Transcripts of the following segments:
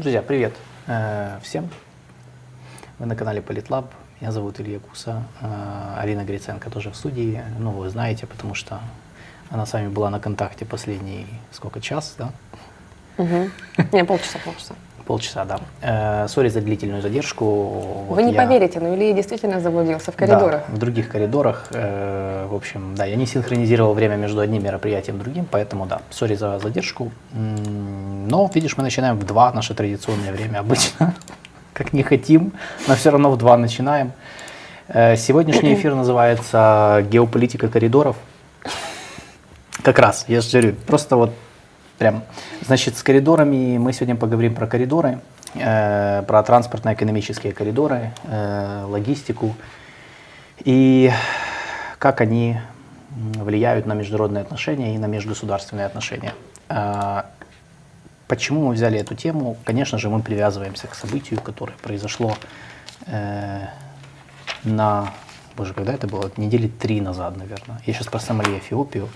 Друзья, привет всем! Вы на канале Политлаб. Меня зовут Илья Куса. Алина Гриценко тоже в студии. Ну, вы знаете, потому что она с вами была на контакте последний, сколько, час, да? Угу. Не, полчаса. Полчаса, да. Сори за длительную задержку. Вы не поверите, но Илья действительно заблудился в коридорах. Да, в других коридорах. В общем, да, я не синхронизировал время между одним мероприятием и другим, поэтому да, сори за задержку. Но, видишь, мы начинаем в 2, наше традиционное время обычно, как не хотим, но все равно в 2 начинаем. Сегодняшний эфир называется «Геополитика коридоров». Как раз, я же говорю, просто вот прям. Значит, с коридорами мы сегодня поговорим про коридоры, про транспортно-экономические коридоры, логистику и как они влияют на международные отношения и на межгосударственные отношения. Почему мы взяли эту тему? Конечно же, мы привязываемся к событию, которое произошло на... Боже, когда это было? Недели 3 назад, наверное. Я сейчас про Сомали и Эфиопию.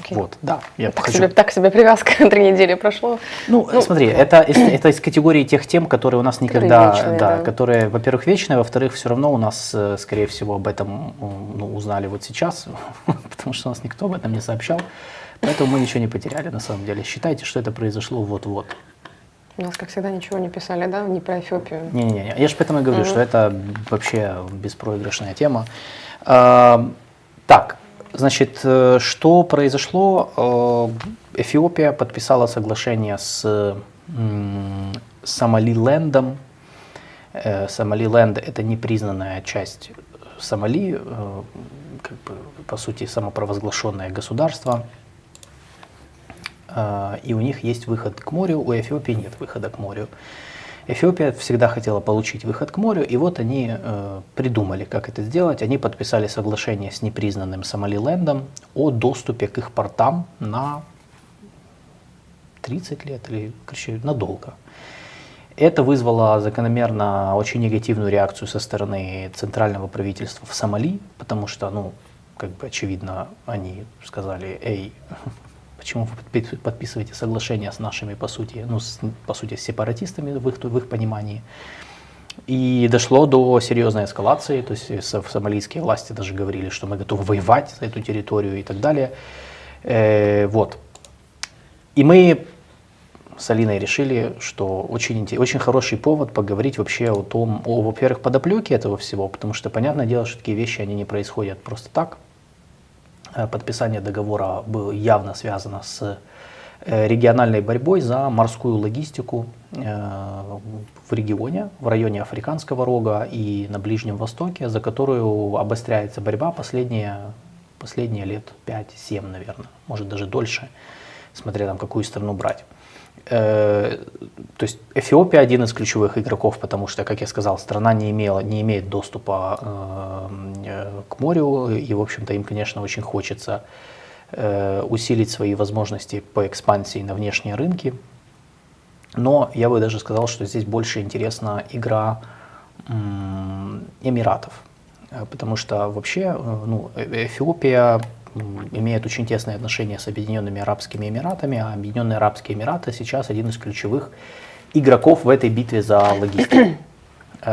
Okay. Вот, да. Я так себе привязка, 3 недели прошло. Ну смотри, это из категории тех тем, которые у нас никогда... Вечные, да, да. Которые, во-первых, вечные, во-вторых, все равно у нас, скорее всего, об этом узнали вот сейчас, потому что у нас никто об этом не сообщал. Поэтому мы ничего не потеряли, на самом деле. Считайте, что это произошло вот-вот. У нас, как всегда, ничего не писали, да? Не про Эфиопию. Не-не-не. Я же поэтому и говорю, что это вообще беспроигрышная тема. Так, значит, что произошло? Эфиопия подписала соглашение с Сомалилендом. Сомалиленд — это непризнанная часть Сомали, как бы, по сути, самопровозглашенное государство, и у них есть выход к морю, у Эфиопии нет выхода к морю. Эфиопия всегда хотела получить выход к морю, и вот они придумали, как это сделать. Они подписали соглашение с непризнанным Сомалилендом о доступе к их портам на 30 лет или, короче, надолго. Это вызвало закономерно очень негативную реакцию со стороны центрального правительства в Сомали, потому что, ну, как бы очевидно, они сказали: эй, почему вы подписываете соглашение с нашими, по сути, ну, с сепаратистами в их понимании. И дошло до серьезной эскалации, то есть сомалийские власти даже говорили, что мы готовы воевать за эту территорию и так далее. Вот. И мы с Алиной решили, что очень хороший повод поговорить вообще о том, во-первых, подоплеке этого всего, потому что, понятное дело, что такие вещи, они не происходят просто так. Подписание договора было явно связано с региональной борьбой за морскую логистику в регионе, в районе Африканского рога и на Ближнем Востоке, за которую обостряется борьба последние лет 5-7, наверное, может даже дольше, смотря там какую страну брать. То есть Эфиопия один из ключевых игроков, потому что, как я сказал, страна не имеет доступа к морю, и, в общем-то, им, конечно, очень хочется усилить свои возможности по экспансии на внешние рынки. Но я бы даже сказал, что здесь больше интересна игра Эмиратов, потому что вообще, ну, Эфиопия имеет очень тесные отношения с Объединенными Арабскими Эмиратами, а Объединенные Арабские Эмираты сейчас один из ключевых игроков в этой битве за логистику.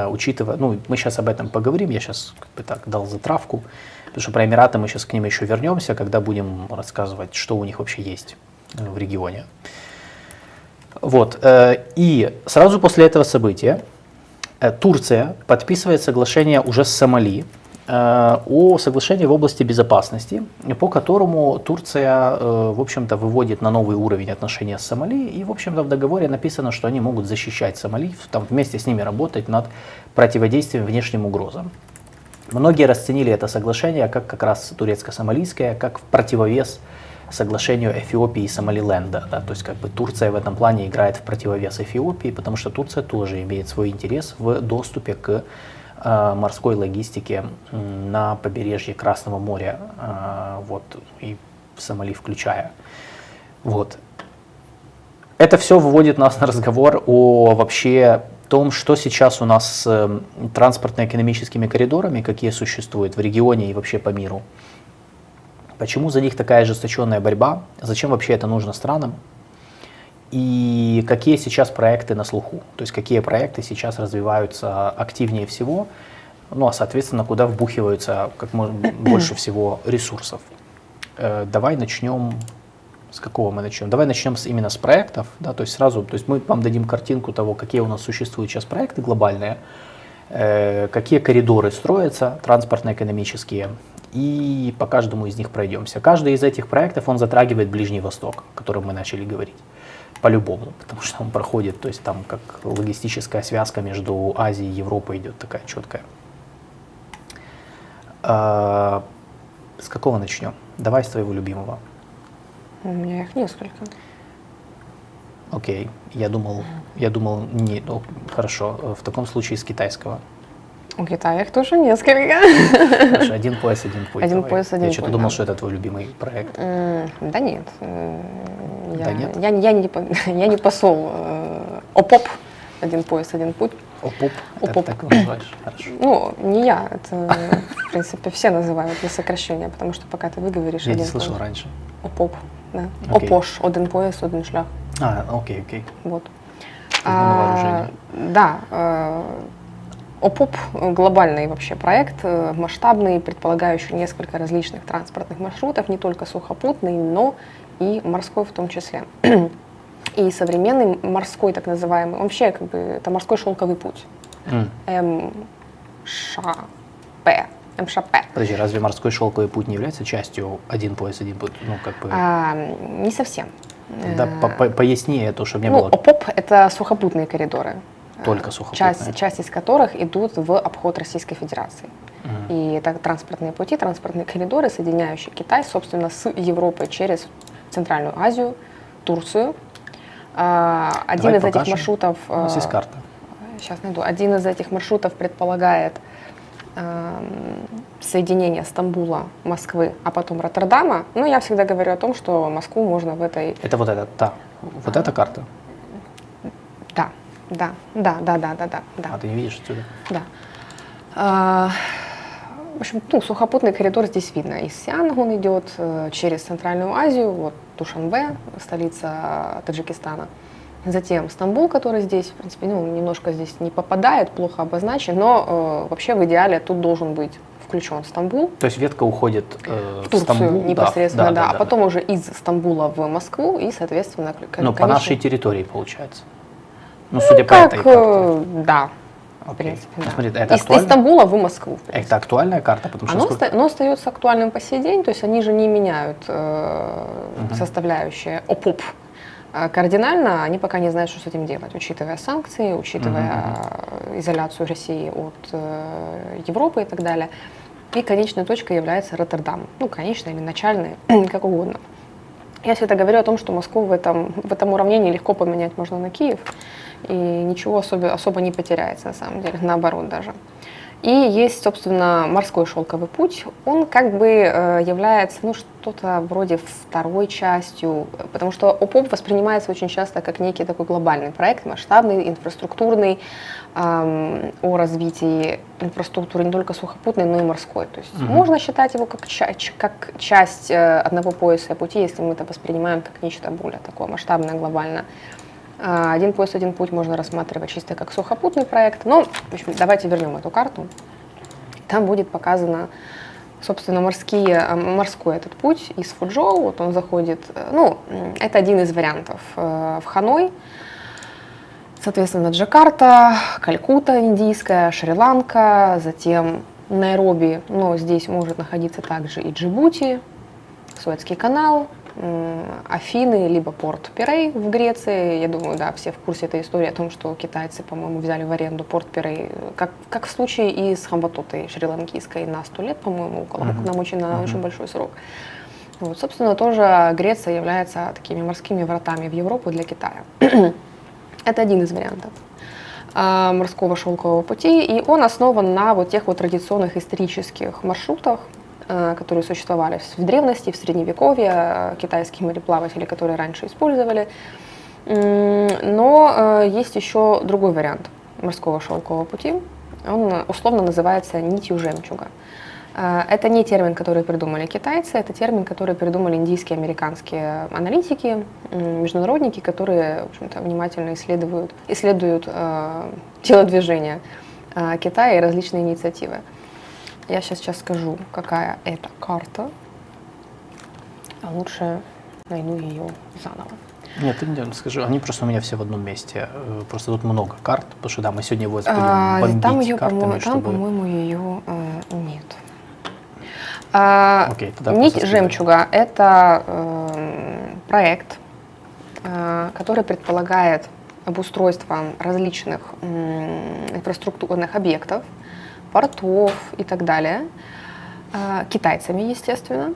Учитывая, ну, мы сейчас об этом поговорим, я сейчас как бы так дал затравку, потому что про Эмираты мы сейчас к ним еще вернемся, когда будем рассказывать, что у них вообще есть в регионе. Вот, и сразу после этого события Турция подписывает соглашение уже с Сомали, о соглашении в области безопасности, по которому Турция, в общем-то, выводит на новый уровень отношения с Сомали, и, в общем-то, в договоре написано, что они могут защищать Сомали, там вместе с ними работать над противодействием внешним угрозам. Многие расценили это соглашение как раз турецко-сомалийское, как в противовес соглашению Эфиопии и Сомалиленда, да, то есть как бы Турция в этом плане играет в противовес Эфиопии, потому что Турция тоже имеет свой интерес в доступе к морской логистики на побережье Красного моря, вот, и в Сомали включая. Вот. Это все выводит нас на разговор о вообще том, что сейчас у нас с транспортно-экономическими коридорами, какие существуют в регионе и вообще по миру. Почему за них такая ожесточенная борьба? Зачем вообще это нужно странам? И какие сейчас проекты на слуху, то есть какие проекты сейчас развиваются активнее всего, ну а соответственно, куда вбухиваются как можно больше всего ресурсов. Давай начнем, с какого мы начнем? Давай начнем именно с проектов, да, то есть сразу, то есть мы вам дадим картинку того, какие у нас существуют сейчас проекты глобальные, какие коридоры строятся, транспортно-экономические, и по каждому из них пройдемся. Каждый из этих проектов, он затрагивает Ближний Восток, о котором мы начали говорить. По-любому, потому что он проходит, то есть там как логистическая связка между Азией и Европой идет такая четкая. С какого начнем? Давай с твоего любимого. У меня их несколько. Окей, я думал, не, ну, хорошо, в таком случае с китайского. У Китая их тоже несколько. Хорошо, один пояс, один путь. Один пояс, один путь. Я что-то думал, что это твой любимый проект. Да нет. Я не посол. ОПОП. Один пояс, один путь. ОПОП? ОПОП. Так его называешь? Хорошо. Ну, не я. Это, в принципе, все называют для сокращения, потому что пока ты выговоришь один пояс. Я не слышал раньше. ОПОП, да. ОПОШ. Один пояс, один шлях. А, окей, окей. Вот. Да. ОПОП – глобальный вообще проект, масштабный, предполагающий несколько различных транспортных маршрутов, не только сухопутный, но и морской в том числе. И современный морской, так называемый, вообще как бы это морской шелковый путь. МШП. МШП. Подожди, разве морской шелковый путь не является частью один пояс, один путь? Ну, как бы... не совсем. Да, поясни это, чтобы не было… Ну, ОПОП – это сухопутные коридоры. Только сухопутные. Часть из которых идут в обход Российской Федерации. И это транспортные пути, транспортные коридоры, соединяющие Китай, собственно, с Европой через Центральную Азию, Турцию. Один из этих маршрутов... У нас есть карта. Сейчас найду. Один из этих маршрутов предполагает соединение Стамбула, Москвы, а потом Роттердама. Но я всегда говорю о том, что Москву можно в этой... Это вот эта, да. Вот эта карта? Да. Да. А ты не видишь отсюда? Да. В общем, ну, сухопутный коридор здесь видно. Из Сиана он идет через Центральную Азию, вот Душанбе, столица Таджикистана. Затем Стамбул, который здесь, в принципе, ну, немножко здесь не попадает, плохо обозначен, но вообще в идеале тут должен быть включен Стамбул. То есть ветка уходит в Турцию, Стамбул, непосредственно, да. А потом уже из Стамбула в Москву и, соответственно, конечно... по нашей территории получается. Ну, судя по этой карте. Да. В принципе, да. Смотри, это из Стамбула в Москву. В это актуальная карта? Потому что оно остается актуальным по сей день, то есть они же не меняют составляющие ОПОП кардинально, они пока не знают, что с этим делать, учитывая санкции, учитывая изоляцию России от Европы и так далее. И конечной точкой является Роттердам. Ну, конечной или начальной, как угодно. Я всегда говорю о том, что Москву в этом уравнении легко поменять можно на Киев, и ничего особо не потеряется, на самом деле, наоборот даже. И есть, собственно, морской шелковый путь, он как бы является, ну, что-то вроде второй частью, потому что ОПОП воспринимается очень часто как некий такой глобальный проект, масштабный, инфраструктурный, о развитии инфраструктуры не только сухопутной, но и морской. То есть можно считать его как часть одного пояса пути, если мы это воспринимаем как нечто более такое масштабное, глобальное. Один пояс, один путь можно рассматривать чисто как сухопутный проект. Но, в общем, давайте вернем эту карту. Там будет показано, собственно, морской этот путь из Фуджоу. Вот он заходит, ну, это один из вариантов в Ханой. Соответственно, Джакарта, Калькутта индийская, Шри-Ланка, затем Найроби. Но здесь может находиться также и Джибути, Суэцкий канал. Афины, либо порт Пирей в Греции. Я думаю, да, все в курсе этой истории о том, что китайцы, по-моему, взяли в аренду порт Пирей, как в случае и с Хамбатотой шри-ланкийской на 100 лет, по-моему, намучена очень большой срок. Вот, собственно, тоже Греция является такими морскими вратами в Европу для Китая. Это один из вариантов морского шелкового пути, и он основан на вот тех вот традиционных исторических маршрутах, которые существовали в древности, в средневековье, китайские мореплаватели, которые раньше использовали. Но есть еще другой вариант морского шелкового пути. Он условно называется нитью жемчуга. Это не термин, который придумали китайцы, это термин, который придумали индийские, американские аналитики, международники, которые, в общем-то, внимательно исследуют телодвижение Китая и различные инициативы. Я сейчас скажу, какая это карта, а лучше найду ее заново. Нет, ты не скажи, они просто у меня все в одном месте, просто тут много карт, потому что да, мы сегодня его будем бомбить картами, чтобы... Там, по-моему, ее нет. Окей, «Нить жемчуга» — это проект, который предполагает обустройство различных инфраструктурных объектов, портов и так далее, китайцами, естественно,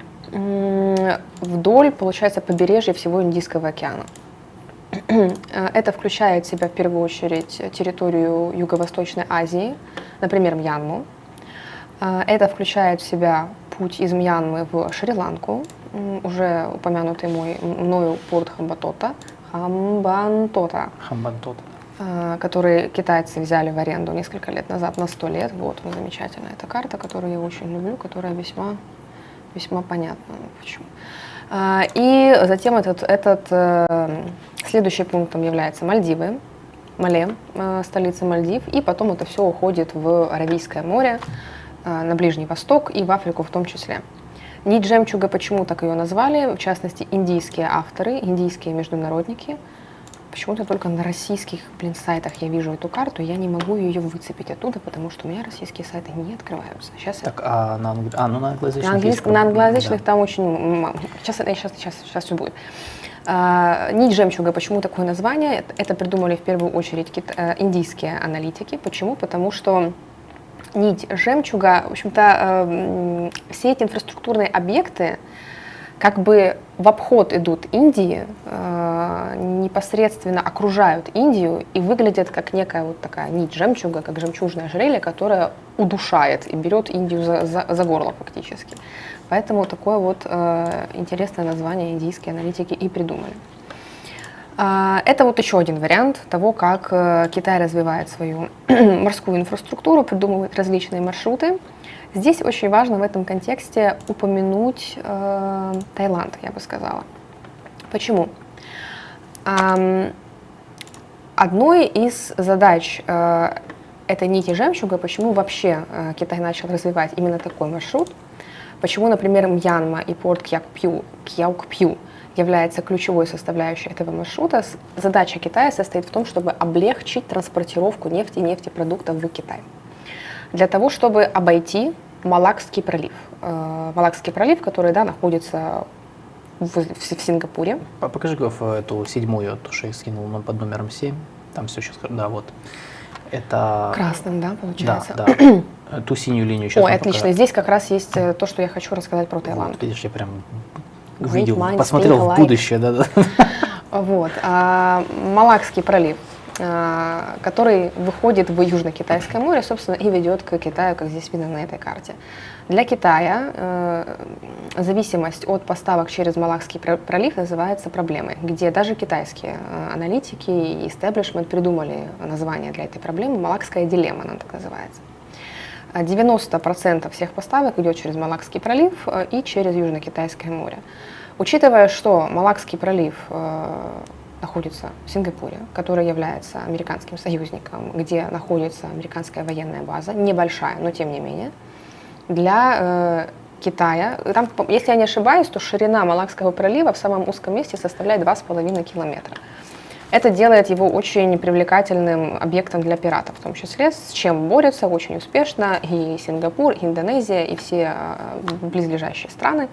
вдоль, получается, побережья всего Индийского океана. Это включает в себя, в первую очередь, территорию Юго-Восточной Азии, например, Мьянму. Это включает в себя путь из Мьянмы в Шри-Ланку, уже упомянутый мною порт Хамбантота, который китайцы взяли в аренду несколько лет назад, на 100 лет. Вот, замечательная эта карта, которую я очень люблю, которая весьма понятно, почему. И затем следующий пунктом является Мальдивы, Мале, столица Мальдив, и потом это все уходит в Аравийское море, на Ближний Восток и в Африку в том числе. Нить жемчуга, почему так ее назвали, в частности, индийские авторы, индийские международники. Почему-то только на российских, сайтах я вижу эту карту, я не могу ее выцепить оттуда, потому что у меня российские сайты не открываются. Сейчас так, я... на англоязычных? На англоязычных, да. Там очень мало. Сейчас все будет. Нить жемчуга, почему такое название? Это придумали в первую очередь индийские аналитики. Почему? Потому что нить жемчуга, в общем-то, все эти инфраструктурные объекты, как бы в обход идут Индии, непосредственно окружают Индию и выглядят как некая вот такая нить жемчуга, как жемчужное ожерелье, которое удушает и берет Индию за горло фактически. Поэтому такое вот интересное название индийские аналитики и придумали. Это вот еще один вариант того, как Китай развивает свою морскую инфраструктуру, придумывает различные маршруты. Здесь очень важно в этом контексте упомянуть Таиланд, я бы сказала. Почему? Одной из задач этой нити жемчуга, почему вообще Китай начал развивать именно такой маршрут, почему, например, Мьянма и порт Кьяукпью является ключевой составляющей этого маршрута, задача Китая состоит в том, чтобы облегчить транспортировку нефти и нефтепродуктов в Китай. Для того, чтобы обойти Малакский пролив. Малакский пролив, который, да, находится в Сингапуре. Покажи граф эту седьмую, то, что я скинул под номером 7. Там все сейчас, да, вот. Это... Красным, да, получается? Да, да. Ту синюю линию сейчас. Ой, отлично. Пока... Здесь как раз есть то, что я хочу рассказать про Таиланд. Вот, видишь, я прям видел, посмотрел в будущее. Да. Вот. Малакский пролив, который выходит в Южно-Китайское море, собственно, и ведет к Китаю, как здесь видно на этой карте. Для Китая зависимость от поставок через Малакский пролив называется проблемой, где даже китайские аналитики и истеблишмент придумали название для этой проблемы, «Малакская дилемма» она так называется. 90% всех поставок идет через Малакский пролив и через Южно-Китайское море. Учитывая, что Малакский пролив находится в Сингапуре, который является американским союзником, где находится американская военная база, небольшая, но тем не менее, для Китая, там, если я не ошибаюсь, то ширина Малакского пролива в самом узком месте составляет 2,5 километра. Это делает его очень привлекательным объектом для пиратов, в том числе, с чем борются очень успешно и Сингапур, и Индонезия, и все близлежащие страны.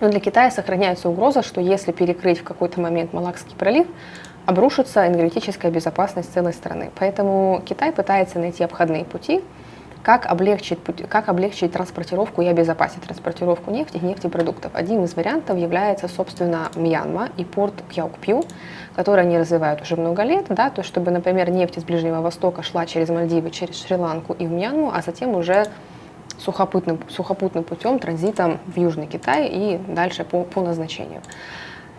Но для Китая сохраняется угроза, что если перекрыть в какой-то момент Малакский пролив, обрушится энергетическая безопасность целой страны. Поэтому Китай пытается найти обходные пути, как облегчить транспортировку и обезопасить транспортировку нефти и нефтепродуктов. Одним из вариантов является, собственно, Мьянма и порт Кьяукпью, который они развивают уже много лет, да, то есть чтобы, например, нефть из Ближнего Востока шла через Мальдивы, через Шри-Ланку и в Мьянму, а затем уже сухопутным путем, транзитом в Южный Китай и дальше по назначению.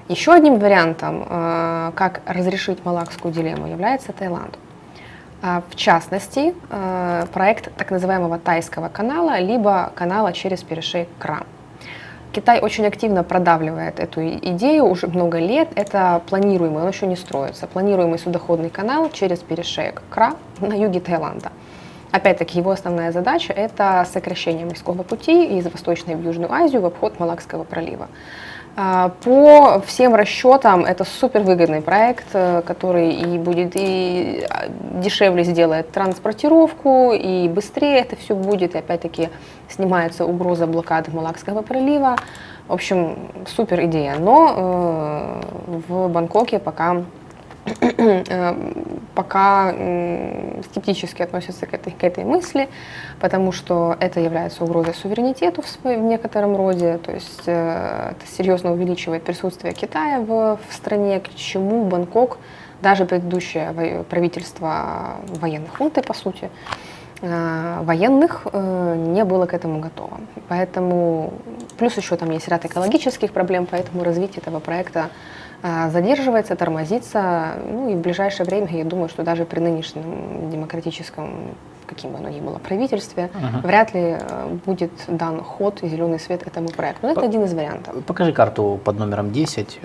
Еще одним вариантом, как разрешить Малакскую дилемму, является Таиланд. В частности, проект так называемого Тайского канала, либо канала через перешеек Кра. Китай очень активно продавливает эту идею уже много лет. Это планируемый, он еще не строится, планируемый судоходный канал через перешеек Кра на юге Таиланда. Опять-таки, его основная задача – это сокращение морского пути из Восточной в Южную Азию в обход Малакского пролива. По всем расчетам, это супервыгодный проект, который и будет и дешевле сделает транспортировку, и быстрее это все будет, и опять-таки снимается угроза блокады Малакского пролива. В общем, супер идея, но в Бангкоке пока скептически относятся к этой мысли, потому что это является угрозой суверенитету в некотором роде, то есть это серьезно увеличивает присутствие Китая в стране, к чему Бангкок, даже предыдущее правительство военной хунты, по сути, военных, не было к этому готово. Поэтому, плюс еще там есть ряд экологических проблем, поэтому развитие этого проекта задерживается, тормозится, ну и в ближайшее время, я думаю, что даже при нынешнем демократическом, каким бы оно ни было, правительстве, вряд ли будет дан ход и зеленый свет этому проекту. Но это один из вариантов. Покажи карту под номером 10,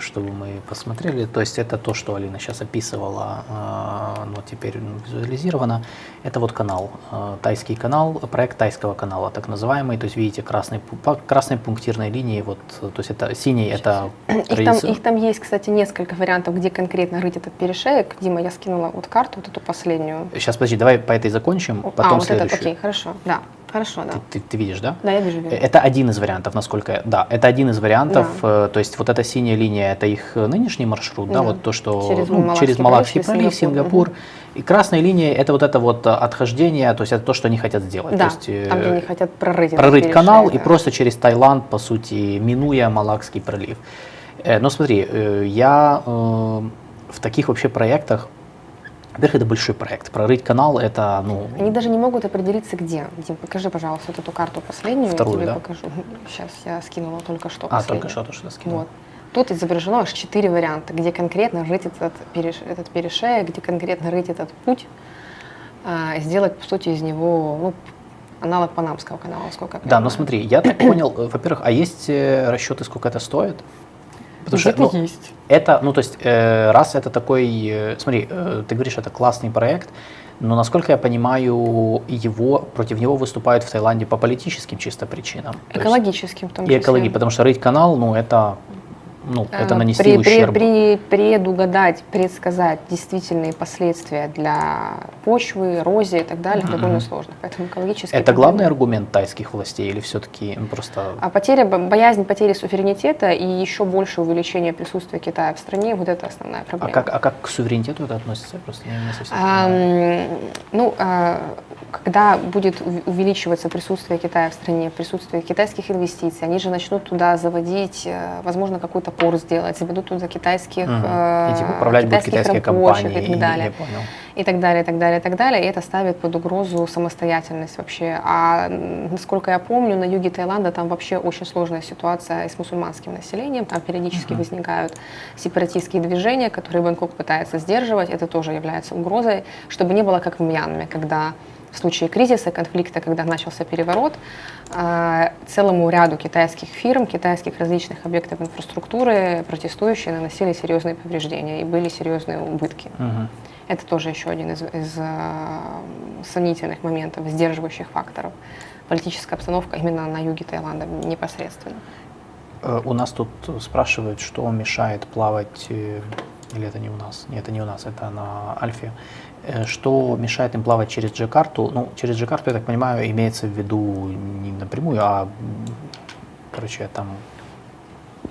чтобы мы посмотрели. То есть это то, что Алина сейчас описывала, но теперь визуализировано. Это вот канал, тайский канал, проект тайского канала, так называемый. То есть видите, красной пунктирной линии, вот, то есть это синий, это традиционный. Их там есть, кстати, несколько вариантов, где конкретно рыть этот перешеек. Дима, я скинула вот карту, вот эту последнюю. Сейчас, подожди, давай по этой закончим, потом вот следующую. Этот, окей, хорошо, да. Хорошо, да. Ты видишь, да? Да, я вижу. Это один из вариантов, насколько... Да, это один из вариантов, да. То есть вот эта синяя линия, это их нынешний маршрут, да, да, вот то, что... Через Малакский пролив, Сингапур. И красная линия, это вот отхождение, то есть это то, что они хотят сделать. Да, то есть, там, где они хотят прорыть канал, да, и просто через Таиланд, по сути, минуя Малакский пролив. Но смотри, я в таких вообще проектах, во-первых, это большой проект, прорыть канал, это, ну... Они даже не могут определиться, где. Дим, покажи, пожалуйста, вот эту карту последнюю. Вторую, я тебе покажу. Сейчас, я скинула только что. Только что, скинула. Вот. Тут изображено аж 4 варианта, где конкретно рыть этот перешеек, где конкретно рыть этот путь, сделать, по сути, из него, ну, аналог Панамского канала, сколько... Да, но смотри, я так понял, во-первых, а есть расчеты, сколько это стоит? Потому что, ну, есть. Это, ну, то есть, раз это такой, смотри, ты говоришь, это классный проект, но, насколько я понимаю, против него выступают в Таиланде по политическим чисто причинам. Экологическим, в том числе. И экологии, потому что рыть канал, ну, это... Ну, это нанести ущерб. Предугадать, предсказать действительные последствия для почвы, эрозии и так далее довольно сложно. Поэтому экологически. Это главный аргумент тайских властей или все-таки просто... Боязнь потери суверенитета и еще больше увеличение присутствия Китая в стране, вот это основная проблема. А как к суверенитету это относится? Просто не совсем когда будет увеличиваться присутствие Китая в стране, присутствие китайских инвестиций, они же начнут туда заводить, возможно, какой-то пор сделать, заведут туда китайских китайские компании и так далее. И это ставит под угрозу самостоятельность вообще. А насколько я помню, на юге Таиланда там вообще очень сложная ситуация и с мусульманским населением. Там периодически возникают сепаратистские движения, которые Бангкок пытается сдерживать. Это тоже является угрозой, чтобы не было как в Мьянме, когда в случае кризиса, конфликта, когда начался переворот, целому ряду китайских фирм, китайских различных объектов инфраструктуры протестующие наносили серьезные повреждения и были серьезные убытки. Это тоже еще один из сомнительных моментов, сдерживающих факторов. Политическая обстановка именно на юге Таиланда непосредственно. У нас тут спрашивают, что мешает плавать, или это не у нас, нет, это не у нас, это на Альфе. Что мешает им плавать через Джакарту? Ну, через Джакарту, я так понимаю, имеется в виду не напрямую, а, короче, там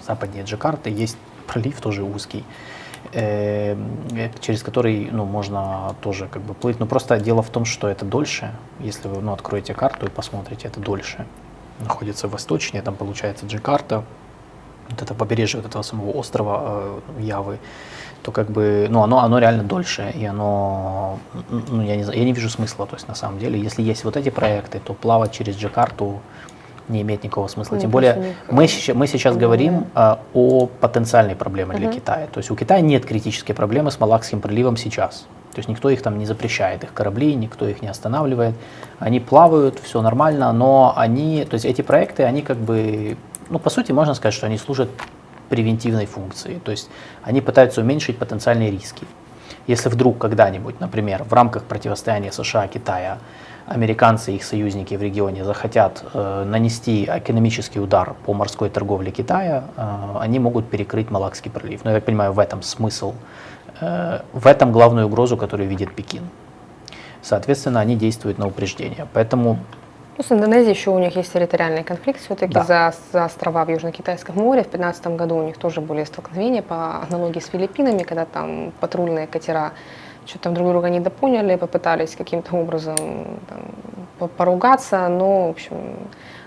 западнее Джакарты есть пролив тоже узкий, через который, ну, можно тоже как бы плыть. Но просто дело в том, что это дольше. Если вы, ну, откроете карту и посмотрите, это дольше. Находится восточнее, там получается Джакарта, вот это побережье вот этого самого острова Явы, то как бы, ну, оно реально дольше, и оно, ну, я не знаю, я не вижу смысла, то есть на самом деле, если есть вот эти проекты, то плавать через Джакарту не имеет никакого смысла. Тем более, мы сейчас говорим о потенциальной проблеме для Китая. То есть у Китая нет критической проблемы с Малакским проливом сейчас. То есть никто их там не запрещает, их корабли, никто их не останавливает. Они плавают, все нормально, но они, то есть эти проекты, они как бы, ну, по сути, можно сказать, что они служат превентивной функции. То есть они пытаются уменьшить потенциальные риски. Если вдруг когда-нибудь, например, в рамках противостояния США, Китая, американцы и их союзники в регионе захотят нанести экономический удар по морской торговле Китая, они могут перекрыть Малакский пролив. Но я так понимаю, в этом смысл, в этом главную угрозу, которую видит Пекин. Соответственно, они действуют на упреждение. Поэтому... С Индонезией еще у них есть территориальный конфликт все-таки, да, за острова в Южно-Китайском море. В 2015 году у них тоже были столкновения по аналогии с Филиппинами, когда там патрульные катера что-то там друг друга недопоняли, попытались каким-то образом там поругаться, но, в общем,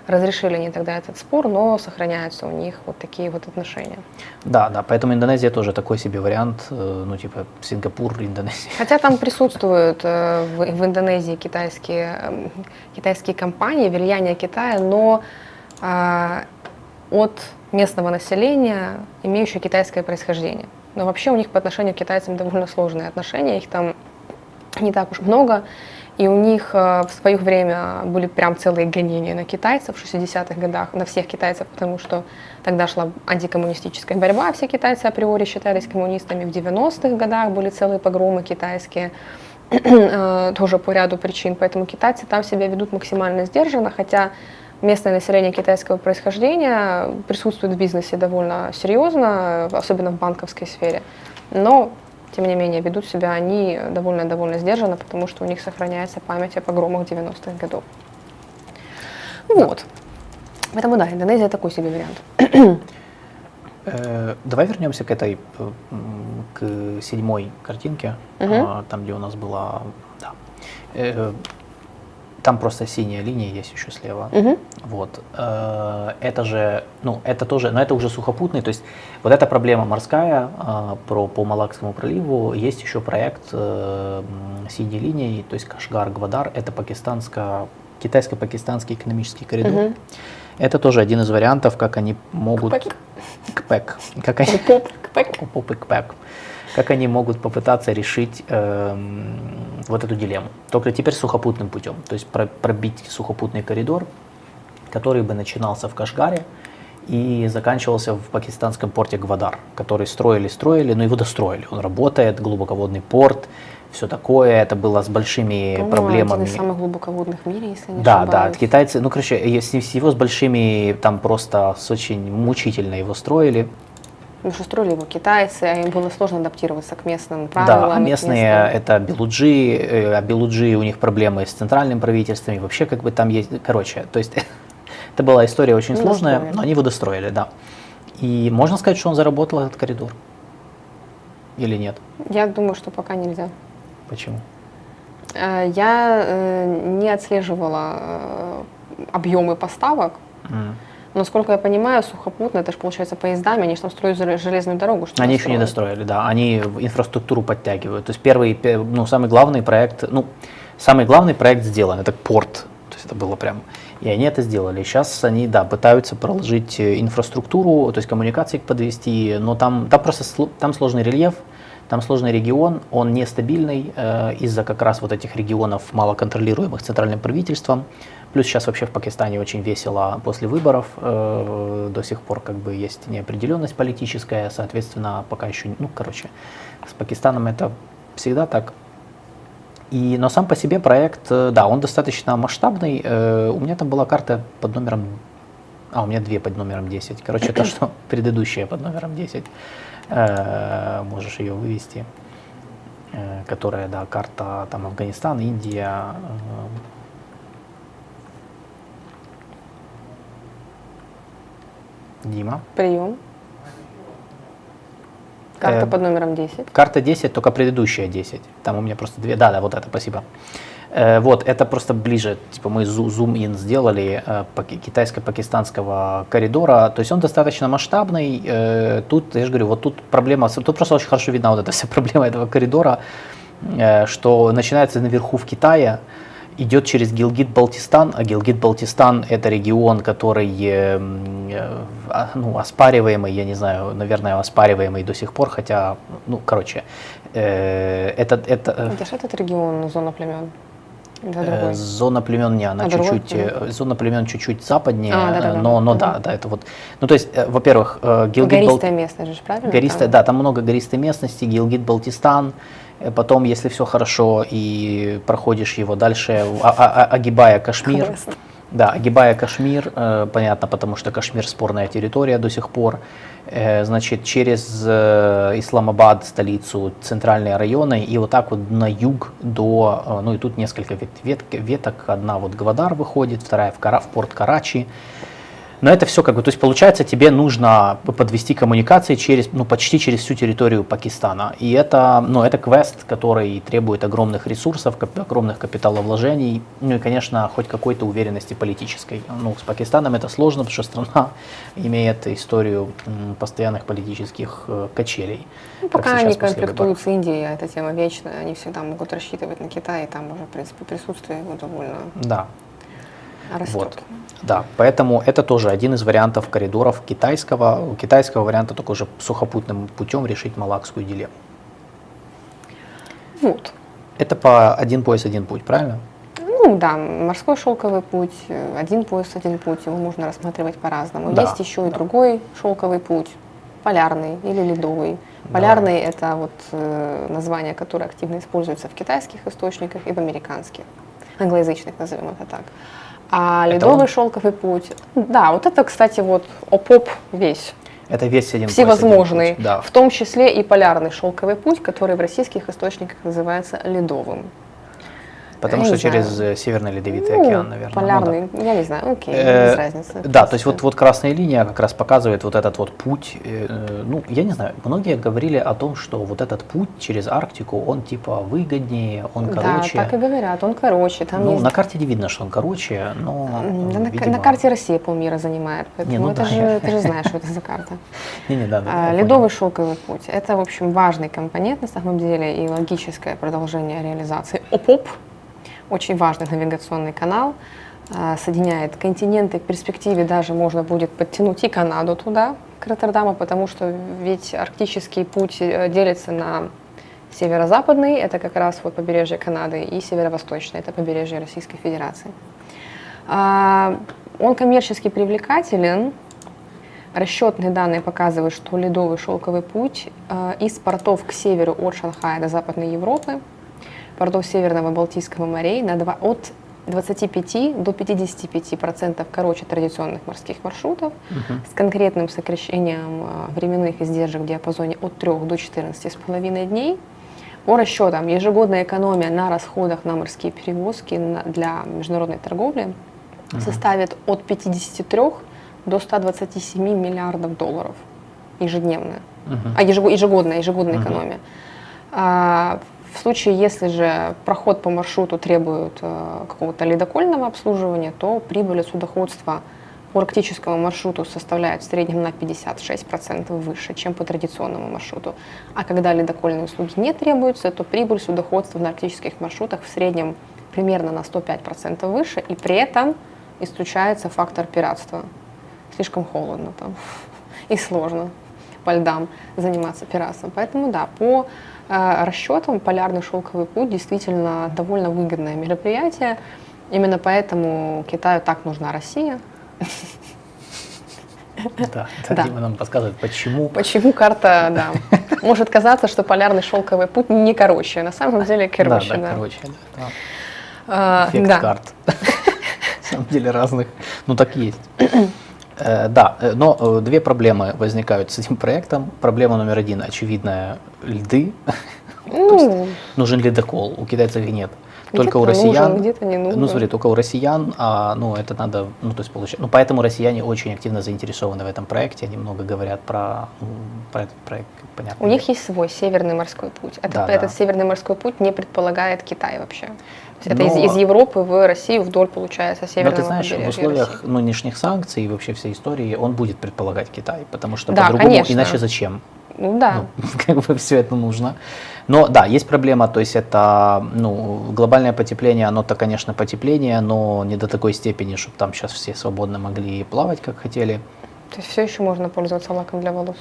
разрешили они тогда этот спор, но сохраняются у них вот такие вот отношения. Да, да, поэтому Индонезия тоже такой себе вариант, ну, типа Сингапур, Индонезия. Хотя там присутствуют в Индонезии китайские компании, влияние Китая, но от местного населения, имеющего китайское происхождение. Но вообще у них по отношению к китайцам довольно сложные отношения, их там не так уж много, и у них в свое время были прям целые гонения на китайцев в 60-х годах, на всех китайцев, потому что тогда шла антикоммунистическая борьба, все китайцы априори считались коммунистами, в 90-х годах были целые погромы китайские, тоже по ряду причин, поэтому китайцы там себя ведут максимально сдержанно, хотя местное население китайского происхождения присутствует в бизнесе довольно серьезно, особенно в банковской сфере. Но, тем не менее, ведут себя они довольно-довольно сдержанно, потому что у них сохраняется память о погромах 90-х годов. Вот. Поэтому да, Индонезия такой себе вариант. Давай вернемся к этой, к седьмой картинке, там, где у нас была... Да. Там просто синяя линия есть еще слева. Вот. Это же, ну, это тоже, но это уже сухопутный. То есть вот эта проблема морская по Малакскому проливу. Есть еще проект синей линии, то есть Кашгар-Гвадар. Это китайско-пакистанский экономический коридор. Это тоже один из вариантов, как они могут... Как они могут попытаться решить вот эту дилемму. Только теперь сухопутным путем. То есть пробить сухопутный коридор, который бы начинался в Кашгаре и заканчивался в пакистанском порте Гвадар, который строили, но его достроили. Он работает, глубоководный порт, все такое. Это было с большими проблемами. Один из самых глубоководных в мире, если не ошибаюсь. Да, китайцы, ну, короче, его с большими, там просто с очень мучительно его строили. Потому что строили его китайцы, а им было сложно адаптироваться к местным правилам. Да, а местные это белуджи, а белуджи, у них проблемы с центральным правительством, и вообще как бы там есть, короче, то есть это была история очень сложная, но они его достроили, да. И можно сказать, что он заработал этот коридор? Или нет? Я думаю, что пока нельзя. Почему? Я не отслеживала объемы поставок. Но, насколько я понимаю, сухопутно, это же получается поездами, они же там строят железную дорогу. Что они еще не достроили, да, они инфраструктуру подтягивают. То есть самый главный проект сделан, это порт, то есть это было прям, и они это сделали. Сейчас они, да, пытаются проложить инфраструктуру, то есть коммуникации подвести, но там просто там сложный рельеф, там сложный регион, он нестабильный из-за как раз вот этих регионов, малоконтролируемых центральным правительством. Плюс сейчас вообще в Пакистане очень весело после выборов, до сих пор как бы есть неопределенность политическая, соответственно, пока еще, ну, короче, с Пакистаном это всегда так. Но сам по себе проект, да, он достаточно масштабный, у меня там была карта под номером, у меня две под номером 10, короче, то, что предыдущая под номером 10, можешь ее вывести, которая, да, карта там Афганистан, Индия, Дима. Прием. Карта под номером 10. Карта 10, только предыдущая 10. Там у меня просто две. Да, вот это, спасибо. Вот, это просто ближе. Типа мы зум-ин сделали китайско-пакистанского коридора. То есть он достаточно масштабный. Тут, я же говорю, вот тут проблема. Тут просто очень хорошо видна вот эта вся проблема этого коридора, что начинается наверху в Китае. идет через Гилгит-Балтистан, а Гилгит-Балтистан — это регион, который, ну, оспариваемый, я не знаю, наверное, оспариваемый до сих пор, хотя, ну, короче, это... Это же этот регион, зона племен? Зона племен не, она чуть-чуть, зона племен чуть-чуть западнее, но да, это вот, ну то есть, во-первых, гористая местность же, правильно? Гористая, да, там много гористой местности, Гилгит-Балтистан, потом, если все хорошо и проходишь его дальше, огибая Кашмир. Да, огибая Кашмир, понятно, потому что Кашмир — спорная территория до сих пор, значит, через Исламабад, столицу, центральные районы, и вот так вот на юг до, ну и тут несколько веток, одна вот Гвадар выходит, вторая в порт Карачи. Но это все как бы, то есть получается, тебе нужно подвести коммуникации через, ну, почти через всю территорию Пакистана. И это, ну, это квест, который требует огромных ресурсов, огромных капиталовложений, ну и, конечно, хоть какой-то уверенности политической. Ну, с Пакистаном это сложно, потому что страна имеет историю постоянных политических качелей. Ну, пока они конфликтуют с Индией, эта тема вечная, они всегда могут рассчитывать на Китай, и там уже, в принципе, присутствие его довольно... Да. Вот. Да, поэтому это тоже один из вариантов коридоров китайского. У китайского варианта только уже сухопутным путем решить Малакскую дилемму. Вот. Это по один пояс, один путь, правильно? Ну да, морской шелковый путь, один пояс, один путь, его можно рассматривать по-разному. Да, есть еще и другой шелковый путь, полярный или ледовый. Полярный — это вот название, которое активно используется в китайских источниках и в американских, англоязычных, назовем это так. А ледовый шелковый путь, да, вот это, кстати, вот ОПОП весь. Это весь один всевозможный, путь, да. В том числе и полярный шелковый путь, который в российских источниках называется ледовым. Потому что через Северный Ледовитый океан, наверное. Полярный, ну, да. Я не знаю, окей, без разницы. Да, то есть вот красная линия как раз показывает вот этот вот путь. Ну, я не знаю, многие говорили о том, что вот этот путь через Арктику, он типа выгоднее, он короче. Да, так и говорят, он короче. Там ну, есть... на карте не видно, что он короче, но... Да, видимо... На карте Россия полмира занимает, поэтому не, ну, это да. Же, ты же знаешь, что это за карта. Ледовый шелковый путь, это, в общем, важный компонент, на самом деле, и логическое продолжение реализации ОПОП. Очень важный навигационный канал, соединяет континенты, в перспективе даже можно будет подтянуть и Канаду туда, к Роттердаму, потому что ведь арктический путь делится на северо-западный, это как раз вот побережье Канады, и северо-восточный, это побережье Российской Федерации. Он коммерчески привлекателен, расчетные данные показывают, что ледовый шелковый путь из портов к северу от Шанхая до Западной Европы, портов Северного и Балтийского морей от 25 до 55% короче традиционных морских маршрутов, с конкретным сокращением временных издержек в диапазоне от 3 до 14,5 дней. По расчетам, ежегодная экономия на расходах на морские перевозки для международной торговли составит от 53 до 127 миллиардов долларов ежедневная, ежегодная экономия. В случае, если же проход по маршруту требует какого-то ледокольного обслуживания, то прибыль от судоходства по арктическому маршруту составляет в среднем на 56% выше, чем по традиционному маршруту. А когда ледокольные услуги не требуются, то прибыль судоходства на арктических маршрутах в среднем примерно на 105% выше, и при этом исключается фактор пиратства. Слишком холодно там и сложно по льдам заниматься пиратством. Поэтому да, по расчетам полярный шелковый путь действительно довольно выгодное мероприятие. Именно поэтому Китаю так нужна Россия. Да, Дима нам подсказывает, почему. Почему карта, да. Может казаться, что полярный шелковый путь не короче. На самом деле короче, да. Да, короче, да. Эффект карт. На самом деле разных. Ну так есть. Да, но две проблемы возникают с этим проектом. Проблема номер один, очевидная, льды. Нужен ледокол, у китайцев нет. Только у россиян. Где-то не нужен. Ну смотри, только у россиян, ну это надо, ну то есть получать. Ну поэтому россияне очень активно заинтересованы в этом проекте, они много говорят про этот проект, понятно. У них есть свой Северный морской путь. Этот Северный морской путь не предполагает Китай вообще. Это из Европы в Россию вдоль, получается, северного побережья. Но ты знаешь, в условиях нынешних санкций и вообще всей истории он будет предполагать Китай, потому что по-другому, иначе зачем? Ну да. Ну, как бы все это нужно. Но да, есть проблема, то есть это глобальное потепление, оно-то, конечно, потепление, но не до такой степени, чтобы там сейчас все свободно могли плавать, как хотели. То есть все еще можно пользоваться лаком для волос.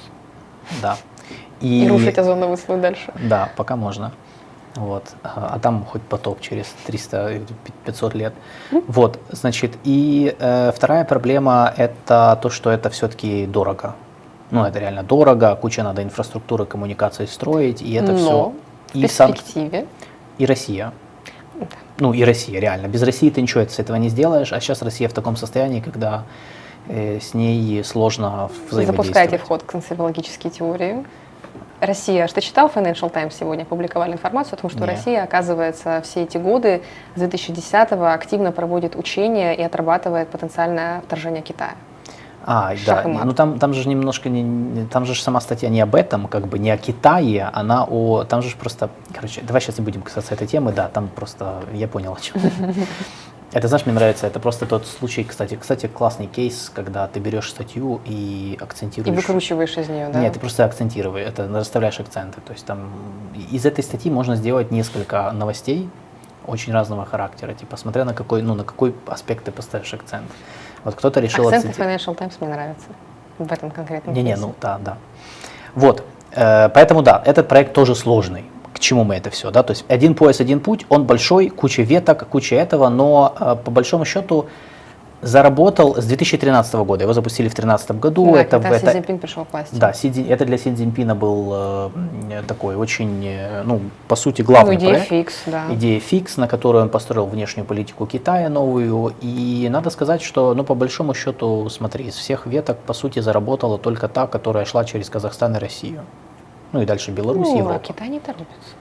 Да. И рушить озоновый слой дальше. Да, пока можно. Вот. А там хоть потоп через 300-500 лет. Вот, значит, и вторая проблема – это то, что это все-таки дорого. Ну, это реально дорого, куча надо инфраструктуры, коммуникации строить, и это все. Но в перспективе. И Россия. Да. Ну, и Россия, реально. Без России ты ничего с этого не сделаешь, а сейчас Россия в таком состоянии, когда с ней сложно взаимодействовать. Запускайте вход к конспирологические теории. Россия, что читал, Financial Times сегодня опубликовали информацию о том, что Россия, оказывается, все эти годы с 2010-го активно проводит учения и отрабатывает потенциальное вторжение Китая. А, шахмат. Да, ну там же немножко, там же сама статья не об этом, как бы не о Китае, она о, там же просто, короче, давай сейчас не будем касаться этой темы, да, там просто, я понял, о чем. Это, знаешь, мне нравится, это просто тот случай, кстати, классный кейс, когда ты берешь статью и акцентируешь. И выкручиваешь из нее, да? Нет, ты просто акцентируешь, это расставляешь акценты, то есть там из этой статьи можно сделать несколько новостей очень разного характера, типа, смотря на какой, ну, на какой аспект ты поставишь акцент. Вот кто-то решил акценты Financial Times мне нравятся в этом конкретном кейсе. Не-не, ну да. Вот, поэтому да, этот проект тоже сложный. К чему мы это все, да? То есть один пояс, один путь, он большой, куча веток, куча этого, но по большому счету заработал с 2013 года. Его запустили в 2013 году. Да, когда Си Цзиньпин пришел к власти. Да, это для Си Цзиньпина был такой очень, ну, по сути, главный проект. Идея фикс, да. Идея фикс, на которую он построил внешнюю политику Китая новую. И надо сказать, что, ну, по большому счету, смотри, из всех веток, по сути, заработала только та, которая шла через Казахстан и Россию. Ну и дальше Беларусь, Европа. Китай не торопится.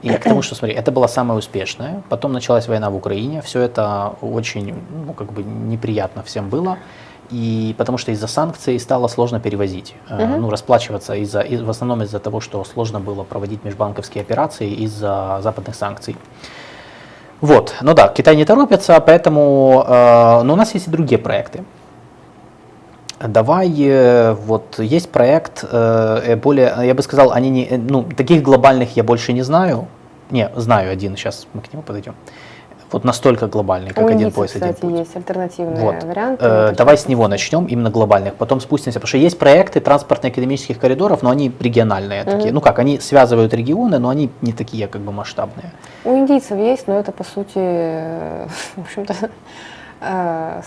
И к тому, что, смотри, это была самая успешная. Потом началась война в Украине. Все это очень, ну, как бы неприятно всем было. И потому что из-за санкций стало сложно перевозить. Ну, расплачиваться в основном из-за того, что сложно было проводить межбанковские операции из-за западных санкций. Вот. Ну да, Китай не торопится, поэтому... но у нас есть и другие проекты. Давай, вот есть проект, более, я бы сказал, они не, ну, таких глобальных я больше не знаю. Не, знаю один, сейчас мы к нему подойдем. Вот настолько глобальный, как один пояс, один путь. Кстати, есть альтернативные варианты. Давай с него начнем, именно глобальных, потом спустимся. Потому что есть проекты транспортно-экономических коридоров, но они региональные такие. Ну как, они связывают регионы, но они не такие как бы масштабные. У индийцев есть, но это по сути, в общем-то...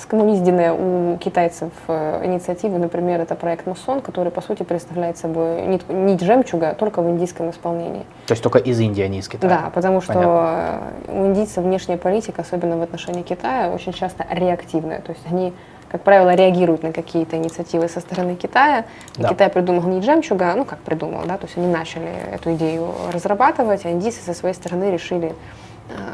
скоммунизденная у китайцев инициатива, например, это проект Мусон, который, по сути, представляет собой нить жемчуга, только в индийском исполнении. То есть только из Индии, а не из Китая? Да, потому что у индийцев внешняя политика, особенно в отношении Китая, очень часто реактивная. То есть они, как правило, реагируют на какие-то инициативы со стороны Китая. Да. Китай придумал нить жемчуга, ну как придумал, да, то есть они начали эту идею разрабатывать, а индийцы со своей стороны решили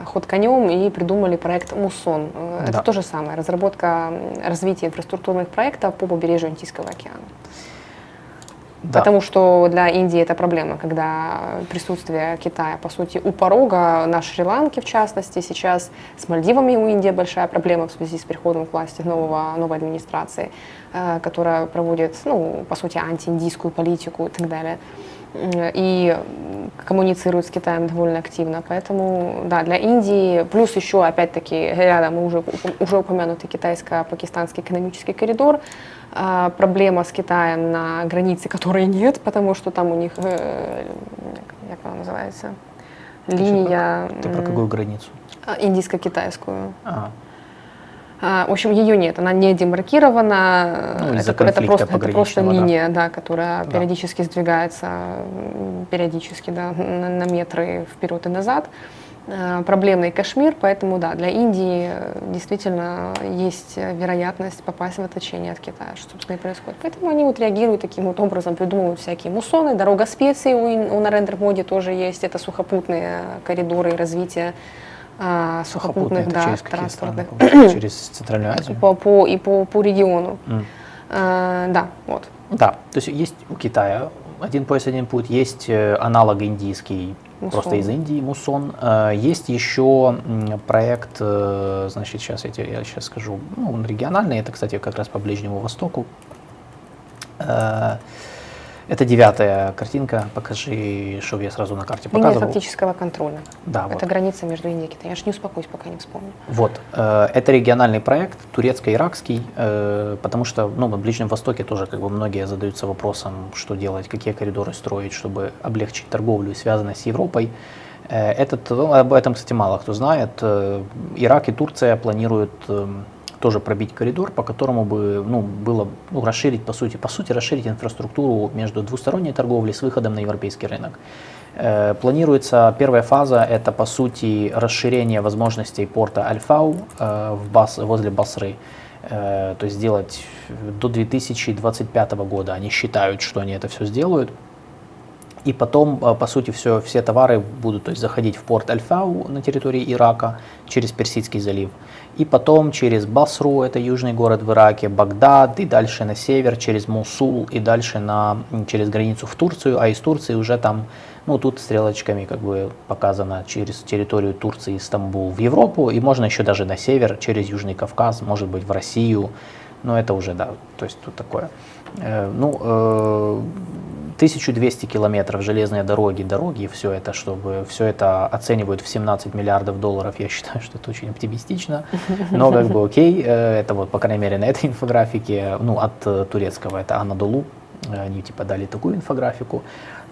ход конем и придумали проект Мусон. Да. Это то же самое, разработка, развитие инфраструктурных проектов по побережью Индийского океана. Да. Потому что для Индии это проблема, когда присутствие Китая, по сути, у порога, на Шри-Ланке в частности, сейчас с Мальдивами у Индии большая проблема в связи с приходом к власти новой администрации, которая проводит, ну, по сути, антииндийскую политику и так далее. И коммуницируют с Китаем довольно активно. Поэтому, да, для Индии, плюс еще, опять-таки, рядом уже упомянутый китайско-пакистанский экономический коридор, проблема с Китаем на границе, которой нет, потому что там у них, как она называется, линия... Ты про какую границу? Индийско-китайскую. В общем, ее нет, она не демаркирована, ну, это просто линия, да, которая периодически сдвигается, на метры вперед и назад. Проблемный Кашмир, поэтому да, для Индии действительно есть вероятность попасть в оточение от Китая, что, собственно, и происходит. Поэтому они вот реагируют таким вот образом, придумывают всякие мусоны, дорога специй у Нарендра Моди тоже есть, это сухопутные коридоры развития. Сухопутных, да, через транспортных. Страны, через Центральную Азию? По региону. Да, вот. Да, то есть есть у Китая один пояс, один путь, есть аналог индийский, Мусон. Просто из Индии, Мусон. Есть еще проект, значит, сейчас я сейчас скажу, ну, он региональный, это, кстати, как раз по Ближнему Востоку. Это девятая картинка, покажи, чтобы я сразу на карте показывал. Линия фактического контроля. Да, это вот граница между Индией и Китаем. Я же не успокоюсь, пока не вспомню. Вот, это региональный проект, турецко-иракский, потому что на Ближнем Востоке тоже многие задаются вопросом, что делать, какие коридоры строить, чтобы облегчить торговлю и связанность с Европой. Об этом, кстати, мало кто знает. Ирак и Турция планируют тоже пробить коридор, по которому бы было расширить, по сути, расширить инфраструктуру между двусторонней торговлей с выходом на европейский рынок. Планируется первая фаза, это по сути расширение возможностей порта Аль-Фау возле Басры, то есть сделать до 2025 года. Они считают, что они это все сделают. И потом, по сути, все товары будут заходить в порт Аль-Фау на территории Ирака через Персидский залив. И потом через Басру, это южный город в Ираке, Багдад, и дальше на север, через Мусул, и дальше через границу в Турцию. А из Турции уже там, тут стрелочками показано, через территорию Турции, Стамбул, в Европу. И можно еще даже на север, через Южный Кавказ, может быть, в Россию. Но это уже, то есть тут такое. 1200 километров железные дороги, все это оценивают в $17 миллиардов. Я считаю, что это очень оптимистично, но окей, это по крайней мере на этой инфографике, от турецкого, это Анадолу, они дали такую инфографику.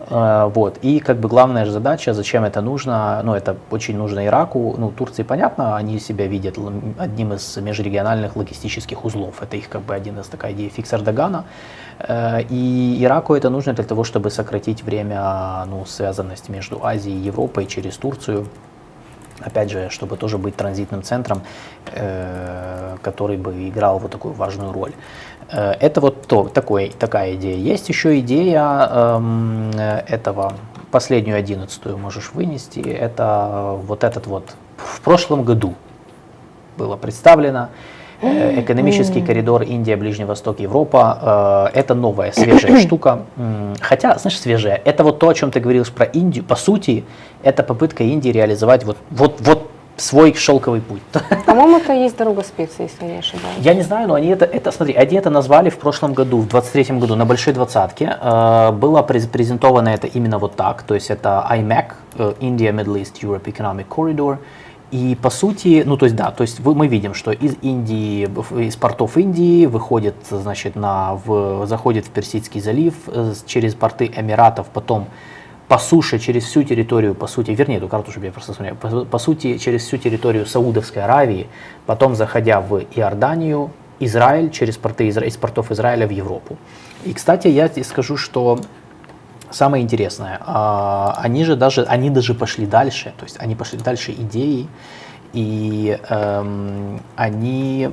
Вот, и главная же задача, зачем это нужно, это очень нужно Ираку, Турции понятно, они себя видят одним из межрегиональных логистических узлов, это их один из идей фикс Эрдогана, и Ираку это нужно для того, чтобы сократить время, связанность между Азией и Европой через Турцию, опять же, чтобы тоже быть транзитным центром, который бы играл такую важную роль. Это такая идея. Есть еще идея этого, последнюю 11-ю можешь вынести, это в прошлом году было представлено экономический коридор Индия, Ближний Восток, Европа. Это новая, свежая штука. Хотя, знаешь, свежая, это то, о чем ты говорил про Индию, по сути, это попытка Индии реализовать свой шелковый путь. По-моему, это есть дорога спец, если я не ошибаюсь. Я не знаю, но они это назвали в прошлом году, в 23-м году, на Большой Двадцатке. Было презентовано это именно так, то есть это IMEC, India Middle East Europe Economic Corridor. И по сути, мы видим, что из Индии, из портов Индии выходит, заходит в Персидский залив, через порты Эмиратов, потом по суше через всю территорию, эту карту, чтобы я просто смотрел, по сути, через всю территорию Саудовской Аравии, потом заходя в Иорданию, Израиль, через порты из портов Израиля в Европу. И, кстати, я скажу, что самое интересное, они даже пошли дальше, то есть они пошли дальше идеи, и они,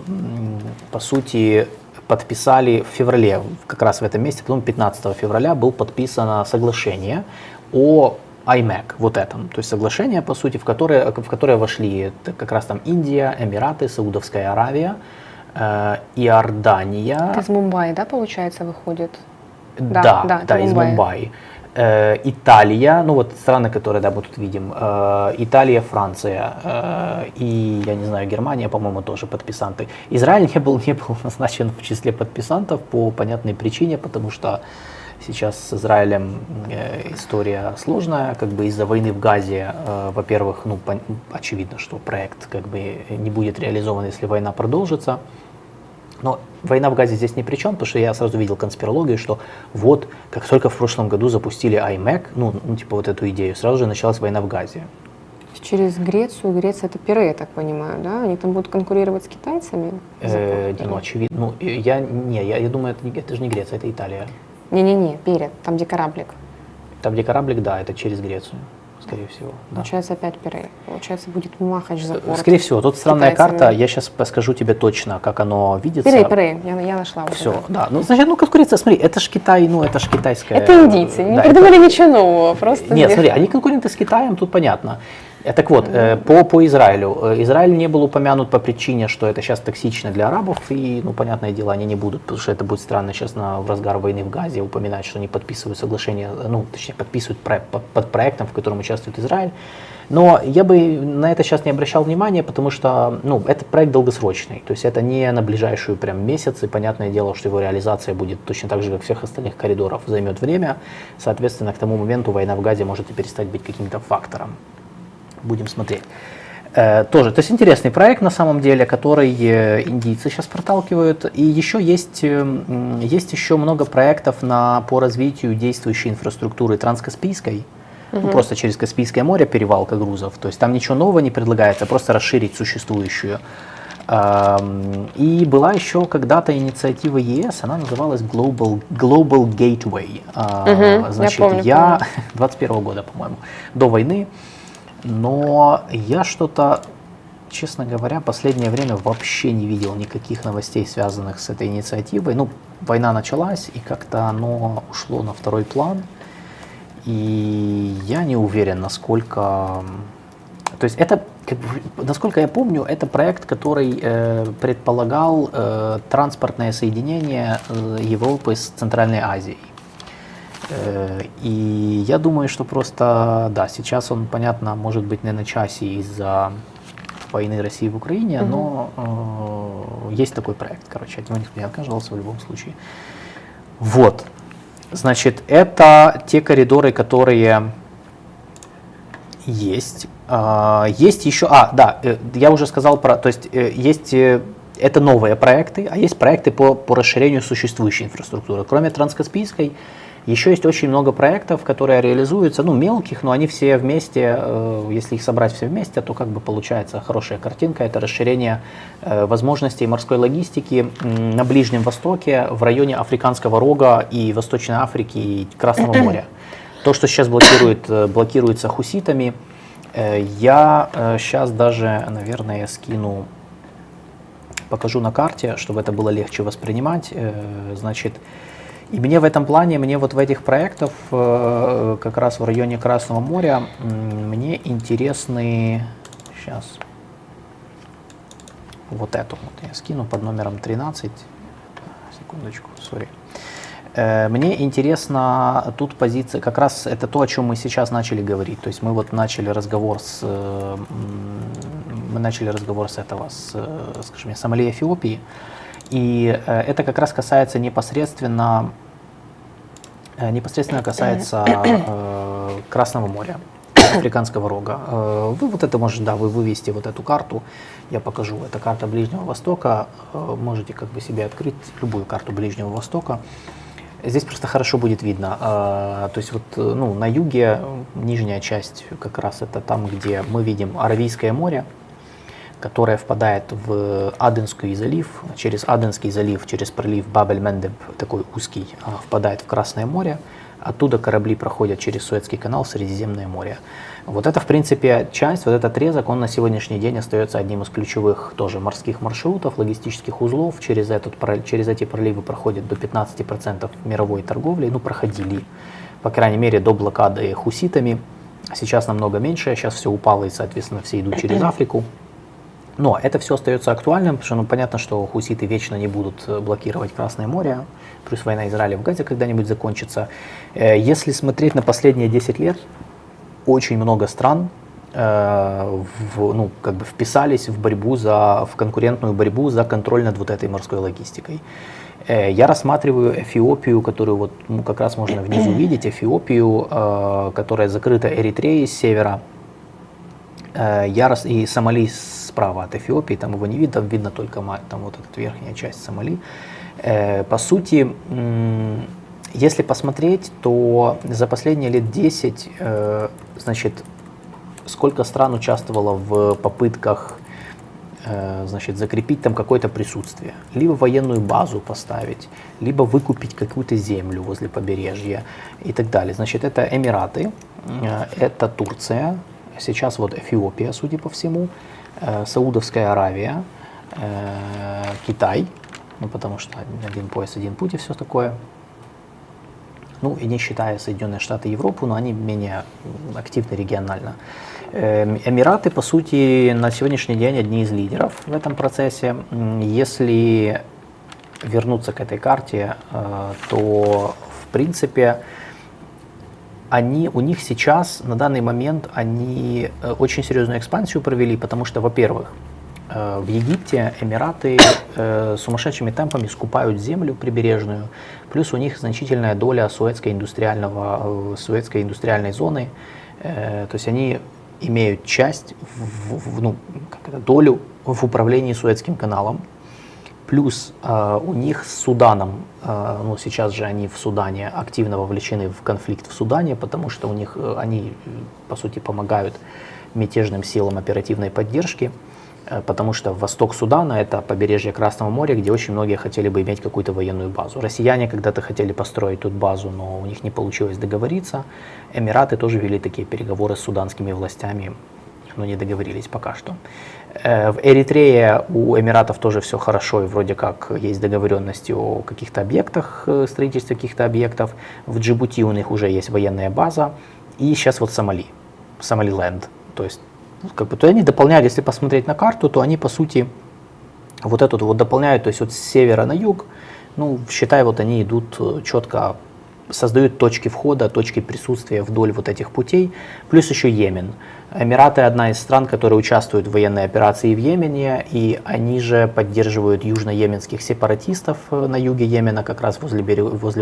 по сути, подписали в феврале, как раз в этом месяце, по-моему, 15 февраля было подписано соглашение о IMEC, этом, то есть соглашение, по сути, в которое вошли как раз Индия, Эмираты, Саудовская Аравия, Иордания. Это из Мумбаи, получается, выходит? Да, из Мумбаи. Италия, страны, которые, мы тут видим, Италия, Франция и, я не знаю, Германия, по-моему, тоже подписанты. Израиль не был назначен в числе подписантов по понятной причине, потому что сейчас с Израилем история сложная, из-за войны в Газе, во-первых, очевидно, что проект не будет реализован, если война продолжится. Но война в Газе здесь ни при чем, потому что я сразу видел конспирологию, что как только в прошлом году запустили IMEC, эту идею, сразу же началась война в Газе. Через Грецию, Греция это Пирей, я так понимаю, да? Они там будут конкурировать с китайцами? Очевидно. Я думаю, это же не Греция, это Италия. Не, перед, там где кораблик. Там где кораблик, да, это через Грецию. Скорее всего. Получается, опять Пирей. Получается, будет махач за город. Скорее всего. Тут странная карта. Я сейчас подскажу тебе точно, как оно видится. Пирей. Я нашла. Все. Да. Конкуренция. Смотри, это ж Китай, это ж китайская. Это индийцы. Не придумали ничего нового. Просто. Нет, смотри, они конкуренты с Китаем, тут понятно. Так вот, по Израилю. Израиль не был упомянут по причине, что это сейчас токсично для арабов, и, ну, понятное дело, они не будут, потому что это будет странно сейчас в разгар войны в Газе упоминать, что они подписывают соглашение, ну, точнее, подписывают под проектом, в котором участвует Израиль. Но я бы на это сейчас не обращал внимания, потому что, ну, этот проект долгосрочный, то есть это не на ближайшую прям месяц, и понятное дело, что его реализация будет точно так же, как всех остальных коридоров, займет время, соответственно, к тому моменту война в Газе может и перестать быть каким-то фактором. Будем смотреть. Тоже, то есть интересный проект на самом деле, который индийцы сейчас проталкивают. И еще есть еще много проектов по развитию действующей инфраструктуры транскаспийской. Ну, просто через Каспийское море перевалка грузов. То есть там ничего нового не предлагается, просто расширить существующую. И была еще когда-то инициатива ЕС, она называлась Global Gateway. Значит, я 21-го года, по-моему, до войны. Но я что-то, честно говоря, последнее время вообще не видел никаких новостей, связанных с этой инициативой. Ну, война началась, и как-то оно ушло на второй план. И я не уверен, насколько... То есть это, насколько я помню, это проект, который предполагал транспортное соединение Европы с Центральной Азией. И я думаю, что просто, да, сейчас он, понятно, может быть не на часе из-за войны России в Украине, но есть такой проект, короче, от него никто не отказывался в любом случае. Вот. Значит, это те коридоры, которые есть. Есть еще, да, я уже сказал про, то есть есть, это новые проекты, а есть проекты по расширению существующей инфраструктуры. Кроме транскаспийской, еще есть очень много проектов, которые реализуются, ну, мелких, но они все вместе, если их собрать все вместе, то как бы получается хорошая картинка. Это расширение возможностей морской логистики на Ближнем Востоке, в районе Африканского рога и Восточной Африки, и Красного моря. То, что сейчас блокируется хуситами, я сейчас даже, наверное, скину, покажу на карте, чтобы это было легче воспринимать. Значит, и мне в этом плане, мне вот в этих проектах, как раз в районе Красного моря, мне интересны, сейчас, вот эту вот я скину под номером 13, секундочку, сори. Мне интересна тут позиция, как раз это то, о чем мы сейчас начали говорить, то есть мы вот начали разговор с скажем, Сомали и Эфиопии. И это как раз касается непосредственно касается Красного моря, Африканского рога. Вы вот это можете, да, вы вывести вот эту карту, я покажу. Это карта Ближнего Востока, можете как бы себе открыть любую карту Ближнего Востока. Здесь просто хорошо будет видно, то есть вот, ну, на юге нижняя часть как раз это там, где мы видим Аравийское море, которая впадает в Аденский залив, через пролив Баб-эль-Мендеб, такой узкий, впадает в Красное море, оттуда корабли проходят через Суэцкий канал в Средиземное море. Вот это, в принципе, часть, вот этот отрезок, он на сегодняшний день остается одним из ключевых тоже морских маршрутов, логистических узлов, через эти проливы проходят до 15% мировой торговли, ну, проходили, по крайней мере, до блокады хуситами, сейчас намного меньше, сейчас все упало и, соответственно, все идут через Африку. Но это все остается актуальным, потому что, ну, понятно, что хуситы вечно не будут блокировать Красное море, плюс война Израиля в Газе когда-нибудь закончится. Если смотреть на последние 10 лет, очень много стран ну, как бы вписались в конкурентную борьбу за контроль над вот этой морской логистикой. Я рассматриваю Эфиопию, которую вот, ну, как раз можно внизу видеть, Эфиопию, которая закрыта Эритреей с севера, и Сомали справа от Эфиопии, там его не видно, там видно только там вот эта верхняя часть Сомали. По сути, если посмотреть, то за последние лет 10, значит, сколько стран участвовало в попытках, значит, закрепить там какое-то присутствие, либо военную базу поставить, либо выкупить какую-то землю возле побережья и так далее. Значит, это Эмираты, это Турция. Сейчас вот Эфиопия, судя по всему, Саудовская Аравия, Китай, ну потому что один пояс, один путь и все такое, ну и не считая Соединенные Штаты и Европу, но они менее активны регионально. Эмираты, по сути, на сегодняшний день одни из лидеров в этом процессе. Если вернуться к этой карте, то, в принципе, у них сейчас, на данный момент, они очень серьезную экспансию провели, потому что, во-первых, в Египте Эмираты сумасшедшими темпами скупают землю прибережную, плюс у них значительная доля суэцкой индустриальной зоны, то есть они имеют часть, долю в управлении Суэцким каналом. Плюс у них с Суданом, сейчас же они в Судане активно вовлечены в конфликт в Судане, потому что у них они, по сути, помогают мятежным силам оперативной поддержки, потому что восток Судана – это побережье Красного моря, где очень многие хотели бы иметь какую-то военную базу. Россияне когда-то хотели построить тут базу, но у них не получилось договориться. Эмираты тоже вели такие переговоры с суданскими властями, но не договорились пока что. В Эритрее у Эмиратов тоже все хорошо, и вроде как есть договоренности о каких-то объектах, строительстве каких-то объектов. В Джибути у них уже есть военная база. И сейчас вот Сомалиленд. То есть, они дополняют, если посмотреть на карту, то они, по сути, вот эту вот дополняют, то есть от севера на юг. Считай, вот они идут четко, создают точки входа, точки присутствия вдоль вот этих путей. Плюс еще Йемен. Эмираты – одна из стран, которые участвуют в военной операции в Йемене, и они же поддерживают южно-йеменских сепаратистов на юге Йемена, как раз возле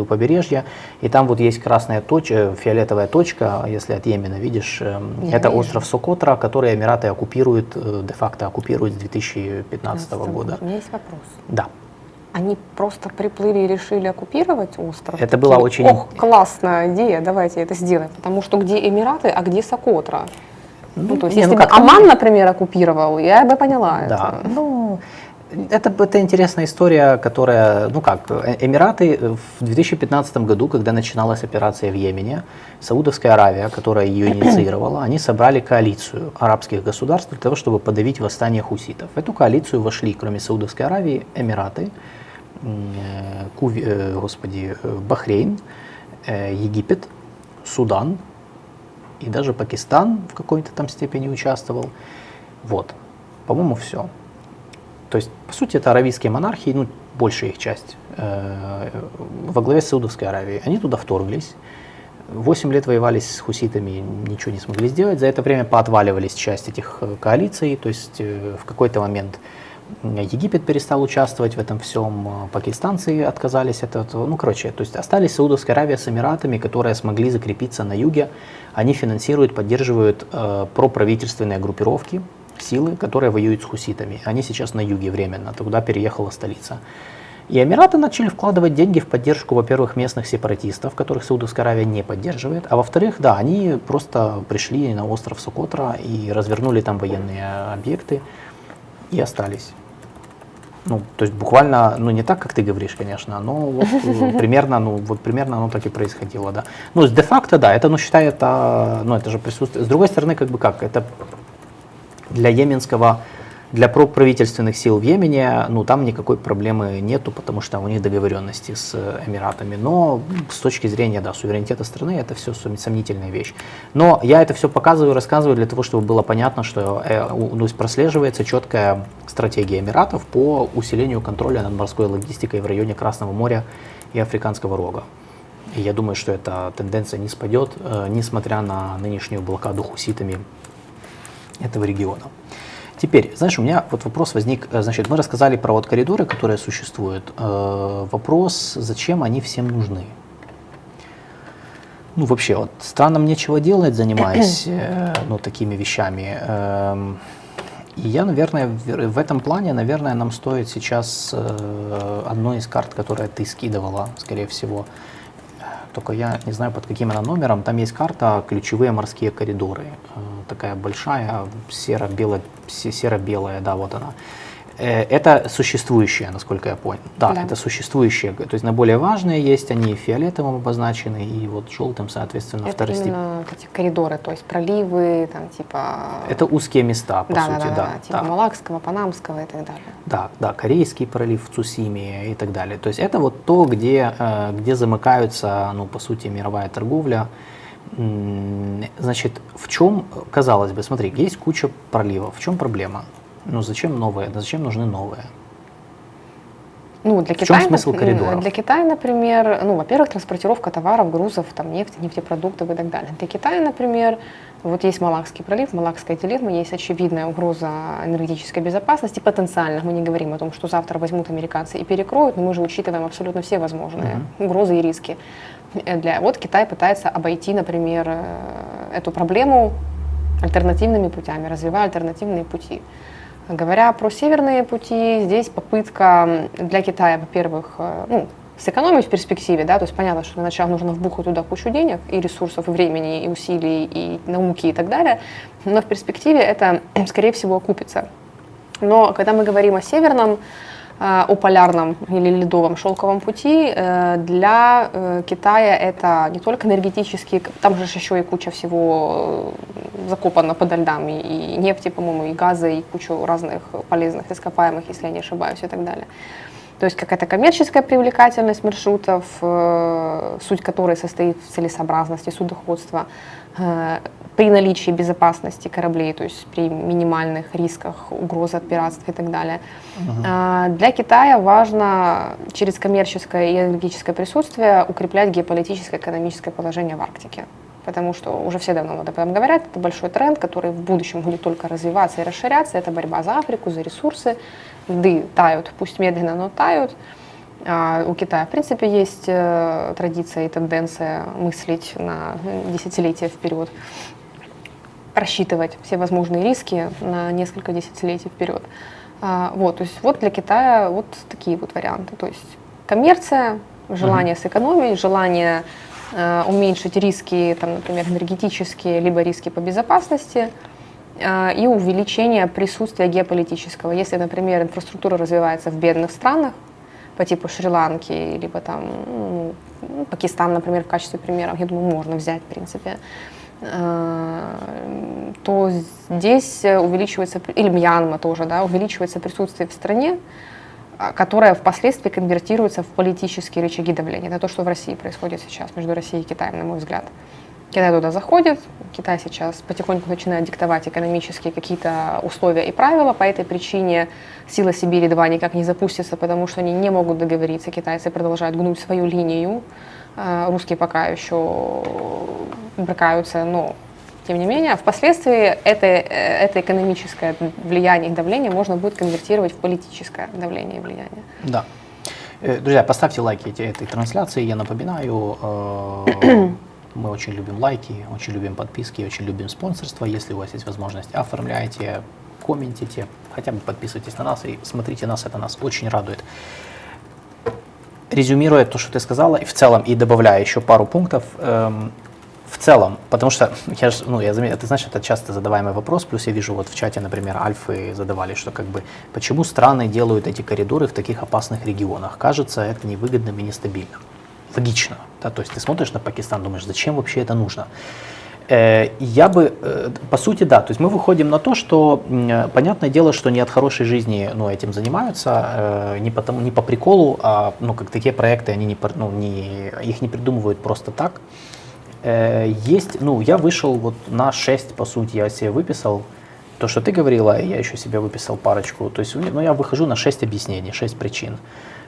побережья. И там вот есть фиолетовая точка, если от Йемена видишь, это остров Сокотра, который Эмираты де-факто оккупируют с 2015 года. У меня есть вопрос. Да. Они просто приплыли и решили оккупировать остров? Это была очень... Ох, классная идея, давайте это сделаем. Потому что где Эмираты, а где Сокотра? То есть, если бы Оман, например, оккупировал, я бы поняла это. Это интересная история, которая, Эмираты в 2015 году, когда начиналась операция в Йемене, Саудовская Аравия, которая ее инициировала, они собрали коалицию арабских государств для того, чтобы подавить восстание хуситов. В эту коалицию вошли, кроме Саудовской Аравии, Эмираты, Бахрейн, Египет, Судан, и даже Пакистан в какой-то там степени участвовал. По-моему, все. То есть, по сути, это аравийские монархии, большая их часть, во главе с Саудовской Аравией. Они туда вторглись, 8 лет воевались с хуситами, ничего не смогли сделать. За это время поотваливались часть этих коалиций, то есть в какой-то момент Египет перестал участвовать в этом всем, пакистанцы отказались от этого. То есть остались Саудовская Аравия с Эмиратами, которые смогли закрепиться на юге. Они финансируют, поддерживают проправительственные группировки, силы, которые воюют с хуситами. Они сейчас на юге временно, туда переехала столица. И Эмираты начали вкладывать деньги в поддержку, во-первых, местных сепаратистов, которых Саудовская Аравия не поддерживает, а во-вторых, они просто пришли на остров Сокотра и развернули там военные объекты. И остались. То есть буквально, не так, как ты говоришь, конечно, но примерно оно так и происходило, да. Де-факто, да, это, считай, это же присутствие. С другой стороны, это для проправительственных сил в Йемене, там никакой проблемы нету, потому что у них договоренности с Эмиратами. Но с точки зрения, суверенитета страны, это все сомнительная вещь. Но я это все показываю, рассказываю для того, чтобы было понятно, что прослеживается четкая стратегия Эмиратов по усилению контроля над морской логистикой в районе Красного моря и Африканского рога. И я думаю, что эта тенденция не спадет, несмотря на нынешнюю блокаду хуситами этого региона. Теперь, у меня вопрос возник, мы рассказали про коридоры, которые существуют. Вопрос, зачем они всем нужны? Странам нечего делать, занимаясь такими вещами. И я, наверное, в этом плане, нам стоит сейчас одной из карт, которую ты скидывала, скорее всего. Только я не знаю, под каким она номером. Там есть карта «Ключевые морские коридоры». Такая большая, серо-белая, вот она. Это существующие, насколько я понял. Да, это существующие. То есть наиболее важные есть, они фиолетовым обозначены и вот желтым, соответственно, второстепенно. Это эти коридоры, то есть проливы, там типа… Это узкие места, по сути, типа Малакского, Панамского и так далее. Да, да, Корейский пролив, Цусимия и так далее. То есть это вот то, где замыкаются, ну, по сути, мировая торговля. Значит, в чем, казалось бы, смотри, есть куча проливов, в чем проблема? Ну, зачем новые? Да зачем нужны новые? Ну, для Китая, в чем смысл коридоров? Для Китая, например, ну, во-первых, транспортировка товаров, грузов, там, нефти, нефтепродуктов и так далее. Для Китая, например, вот есть Малакский пролив, Малакская дилемма, есть очевидная угроза энергетической безопасности, потенциально. Мы не говорим о том, что завтра возьмут американцы и перекроют, но мы же учитываем абсолютно все возможные угрозы и риски. Вот Китай пытается обойти, например, эту проблему альтернативными путями, развивая альтернативные пути. Говоря про северные пути, здесь попытка для Китая, во-первых, ну, сэкономить в перспективе, да, то есть понятно, что для начала нужно вбухать туда кучу денег и ресурсов, и времени, и усилий, и науки, и так далее, но в перспективе это, скорее всего, окупится. Но когда мы говорим о северном, о полярном или ледовом шелковом пути, для Китая это не только энергетические, там же еще и куча всего закопано под льдом, и нефти, по-моему, и газа, и кучу разных полезных ископаемых, если я не ошибаюсь, и так далее. То есть какая-то коммерческая привлекательность маршрутов, суть которой состоит в целесообразности судоходства, при наличии безопасности кораблей, то есть при минимальных рисках, угрозы от пиратства и так далее. Для Китая важно через коммерческое и энергетическое присутствие укреплять геополитическое и экономическое положение в Арктике. Потому что уже все давно об этом говорят, это большой тренд, который в будущем будет только развиваться и расширяться. Это борьба за Африку, за ресурсы. Льды тают, пусть медленно, но тают. А у Китая, в принципе, есть традиция и тенденция мыслить на десятилетия вперед, рассчитывать все возможные риски на несколько десятилетий вперед. Вот, то есть вот для Китая вот такие вот варианты. То есть коммерция, желание сэкономить, желание уменьшить риски, там, например, энергетические, либо риски по безопасности, и увеличение присутствия геополитического. Если, например, инфраструктура развивается в бедных странах, по типу Шри-Ланки, либо там, ну, Пакистан, например, в качестве примеров, я думаю, можно взять, в принципе, то здесь увеличивается, или Мьянма тоже, да, увеличивается присутствие в стране, которая впоследствии конвертируется в политические рычаги давления. Это то, что в России происходит сейчас между Россией и Китаем, на мой взгляд. Китай туда заходит, Китай сейчас потихоньку начинает диктовать экономические какие-то условия и правила. По этой причине сила Сибири-2 никак не запустится, потому что они не могут договориться. Китайцы продолжают гнуть свою линию. Русские пока еще брыкаются, но тем не менее, впоследствии это экономическое влияние и давление можно будет конвертировать в политическое давление и влияние. Да. Друзья, поставьте лайки этой трансляции. Я напоминаю, мы очень любим лайки, очень любим подписки, очень любим спонсорство. Если у вас есть возможность, оформляйте, комментите, хотя бы подписывайтесь на нас и смотрите нас, это нас очень радует. Резюмируя то, что ты сказала, и в целом, и добавляя еще пару пунктов, в целом, потому что, я заметил, ты знаешь, это часто задаваемый вопрос, плюс я вижу вот в чате, например, альфы задавали, что как бы, почему страны делают эти коридоры в таких опасных регионах? Кажется, это невыгодным и нестабильным. Логично, да, то есть ты смотришь на Пакистан, думаешь, зачем вообще это нужно? Я бы, по сути, да, то есть мы выходим на то, что, понятное дело, что не от хорошей жизни, ну, этим занимаются, не по приколу, а, ну, как такие проекты, они их не придумывают просто так. Есть, ну, я вышел вот на 6, по сути, я себе выписал то, что ты говорила, я еще себе выписал парочку, то есть, ну, я выхожу на 6 объяснений, 6 причин.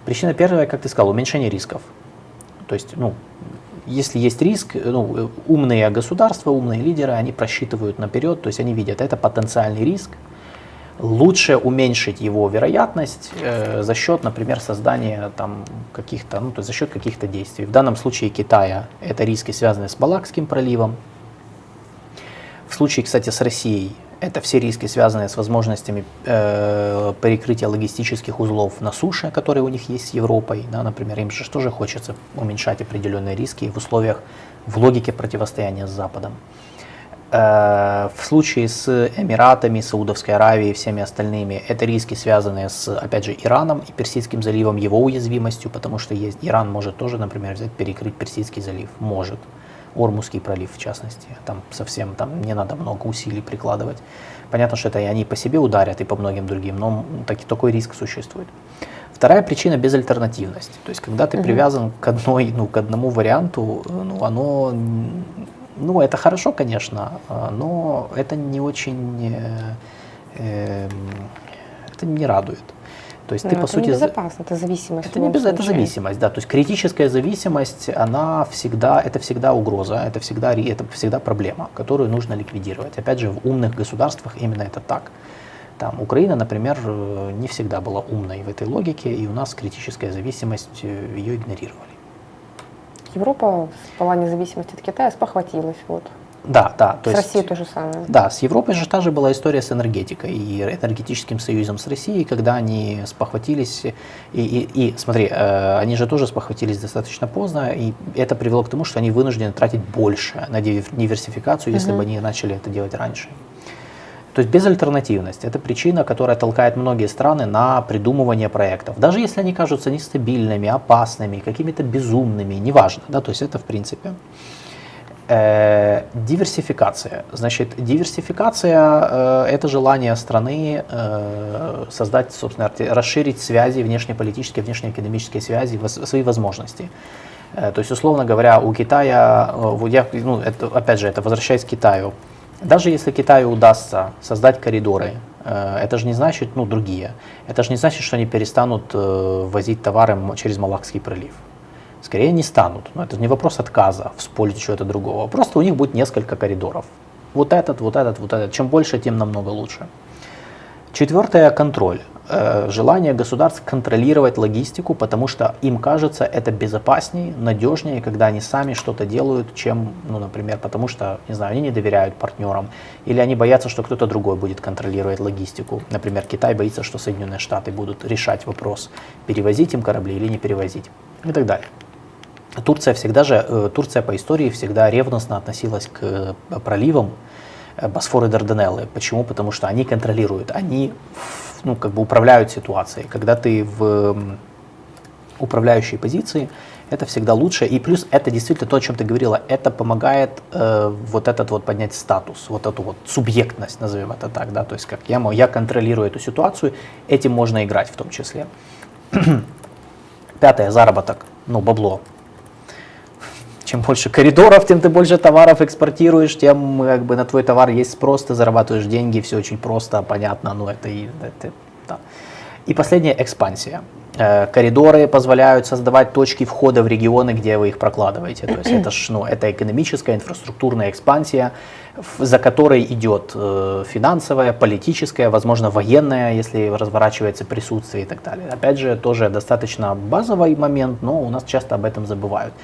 Причина первая, как ты сказал, уменьшение рисков. То есть, ну, если есть риск, ну, умные государства, умные лидеры, они просчитывают наперед, то есть они видят, это потенциальный риск, лучше уменьшить его вероятность за счет, например, создания там каких-то, ну, то есть за счет каких-то действий. В данном случае Китая это риски, связанные с Малакским проливом. В случае, кстати, с Россией это все риски, связанные с возможностями перекрытия логистических узлов на суше, которые у них есть с Европой. Да, например, им же тоже хочется уменьшать определенные риски в условиях, в логике противостояния с Западом. В случае с Эмиратами, Саудовской Аравией и всеми остальными, это риски, связанные с, опять же, Ираном и Персидским заливом, его уязвимостью, потому что есть, Иран может тоже, например, взять, перекрыть Персидский залив, может, Ормузский пролив, в частности, там совсем там не надо много усилий прикладывать. Понятно, что это и они по себе ударят, и по многим другим, но такой риск существует. Вторая причина – безальтернативность, то есть когда ты привязан к одному варианту, это хорошо, конечно, но это не очень, это не радует. То есть ты, по сути, безопасно, это зависимость. Это зависимость, да. То есть критическая зависимость, это всегда угроза, это всегда проблема, которую нужно ликвидировать. Опять же, в умных государствах именно это так. Там Украина, например, не всегда была умной в этой логике, и у нас критическая зависимость, ее игнорировали. Европа в плане зависимости от Китая спохватилась. Вот. Да, то есть, с Россией то же самое. Да, с Европой же та же была история с энергетикой и энергетическим союзом с Россией, когда они спохватились, они же тоже спохватились достаточно поздно, и это привело к тому, что они вынуждены тратить больше на диверсификацию, если бы они начали это делать раньше. То есть безальтернативность – это причина, которая толкает многие страны на придумывание проектов. Даже если они кажутся нестабильными, опасными, какими-то безумными, неважно. Да, то есть это в принципе. Диверсификация. Значит, диверсификация – это желание страны создать, собственно, расширить связи, внешнеполитические, внешнеэкономические связи, свои возможности. То есть, условно говоря, у Китая, возвращаясь к Китаю, даже если Китаю удастся создать коридоры, это же не значит, другие, это же не значит, что они перестанут возить товары через Малакский пролив. Скорее не станут, но это не вопрос отказа в пользу чего-то другого, просто у них будет несколько коридоров. Вот этот. Чем больше, тем намного лучше. Четвертое – контроль. Желание государств контролировать логистику, потому что им кажется это безопаснее, надежнее, когда они сами что-то делают, чем, например, потому что, не знаю, они не доверяют партнерам, или они боятся, что кто-то другой будет контролировать логистику. Например, Китай боится, что Соединенные Штаты будут решать вопрос, перевозить им корабли или не перевозить, и так далее. Турция по истории всегда ревностно относилась к проливам Босфор и Дарданеллы. Почему? Потому что они контролируют, они управляют ситуацией. Когда ты в управляющей позиции, это всегда лучше. И плюс это действительно то, о чем ты говорила, это помогает поднять статус, эту субъектность, назовем это так, да, то есть как я контролирую эту ситуацию, этим можно играть в том числе. Пятое, заработок, бабло. Чем больше коридоров, тем ты больше товаров экспортируешь, тем на твой товар есть спрос, ты зарабатываешь деньги, все очень просто, понятно, да. И последняя экспансия. Коридоры позволяют создавать точки входа в регионы, где вы их прокладываете. То есть это экономическая, инфраструктурная экспансия, за которой идет финансовая, политическая, возможно, военная, если разворачивается присутствие и так далее. Опять же, тоже достаточно базовый момент, но у нас часто об этом забывают.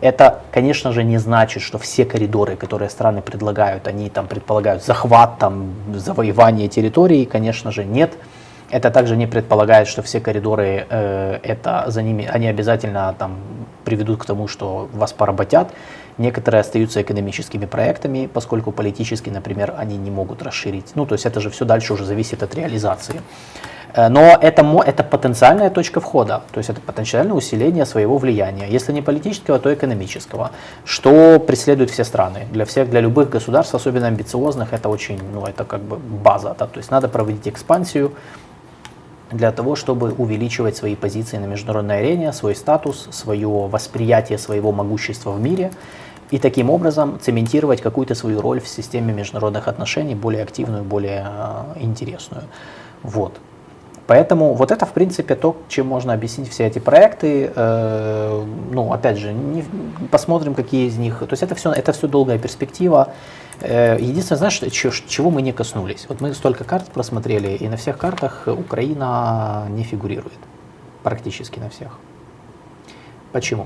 Это, конечно же, не значит, что все коридоры, которые страны предлагают, они там предполагают захват, завоевание территории, конечно же, нет. Это также не предполагает, что все коридоры, они обязательно приведут к тому, что вас поработят. Некоторые остаются экономическими проектами, поскольку политически, например, они не могут расширить. То есть это же все дальше уже зависит от реализации. Но это потенциальная точка входа, то есть это потенциальное усиление своего влияния, если не политического, то экономического, что преследуют все страны. Для любых государств, особенно амбициозных, это очень, это как бы база, да? То есть надо проводить экспансию для того, чтобы увеличивать свои позиции на международной арене, свой статус, свое восприятие своего могущества в мире и таким образом цементировать какую-то свою роль в системе международных отношений, более активную, более интересную. Поэтому это, в принципе, то, чем можно объяснить все эти проекты. Опять же, посмотрим, какие из них. То есть это все долгая перспектива. Единственное, знаешь, чего мы не коснулись? Вот мы столько карт просмотрели, и на всех картах Украина не фигурирует. Практически на всех. Почему?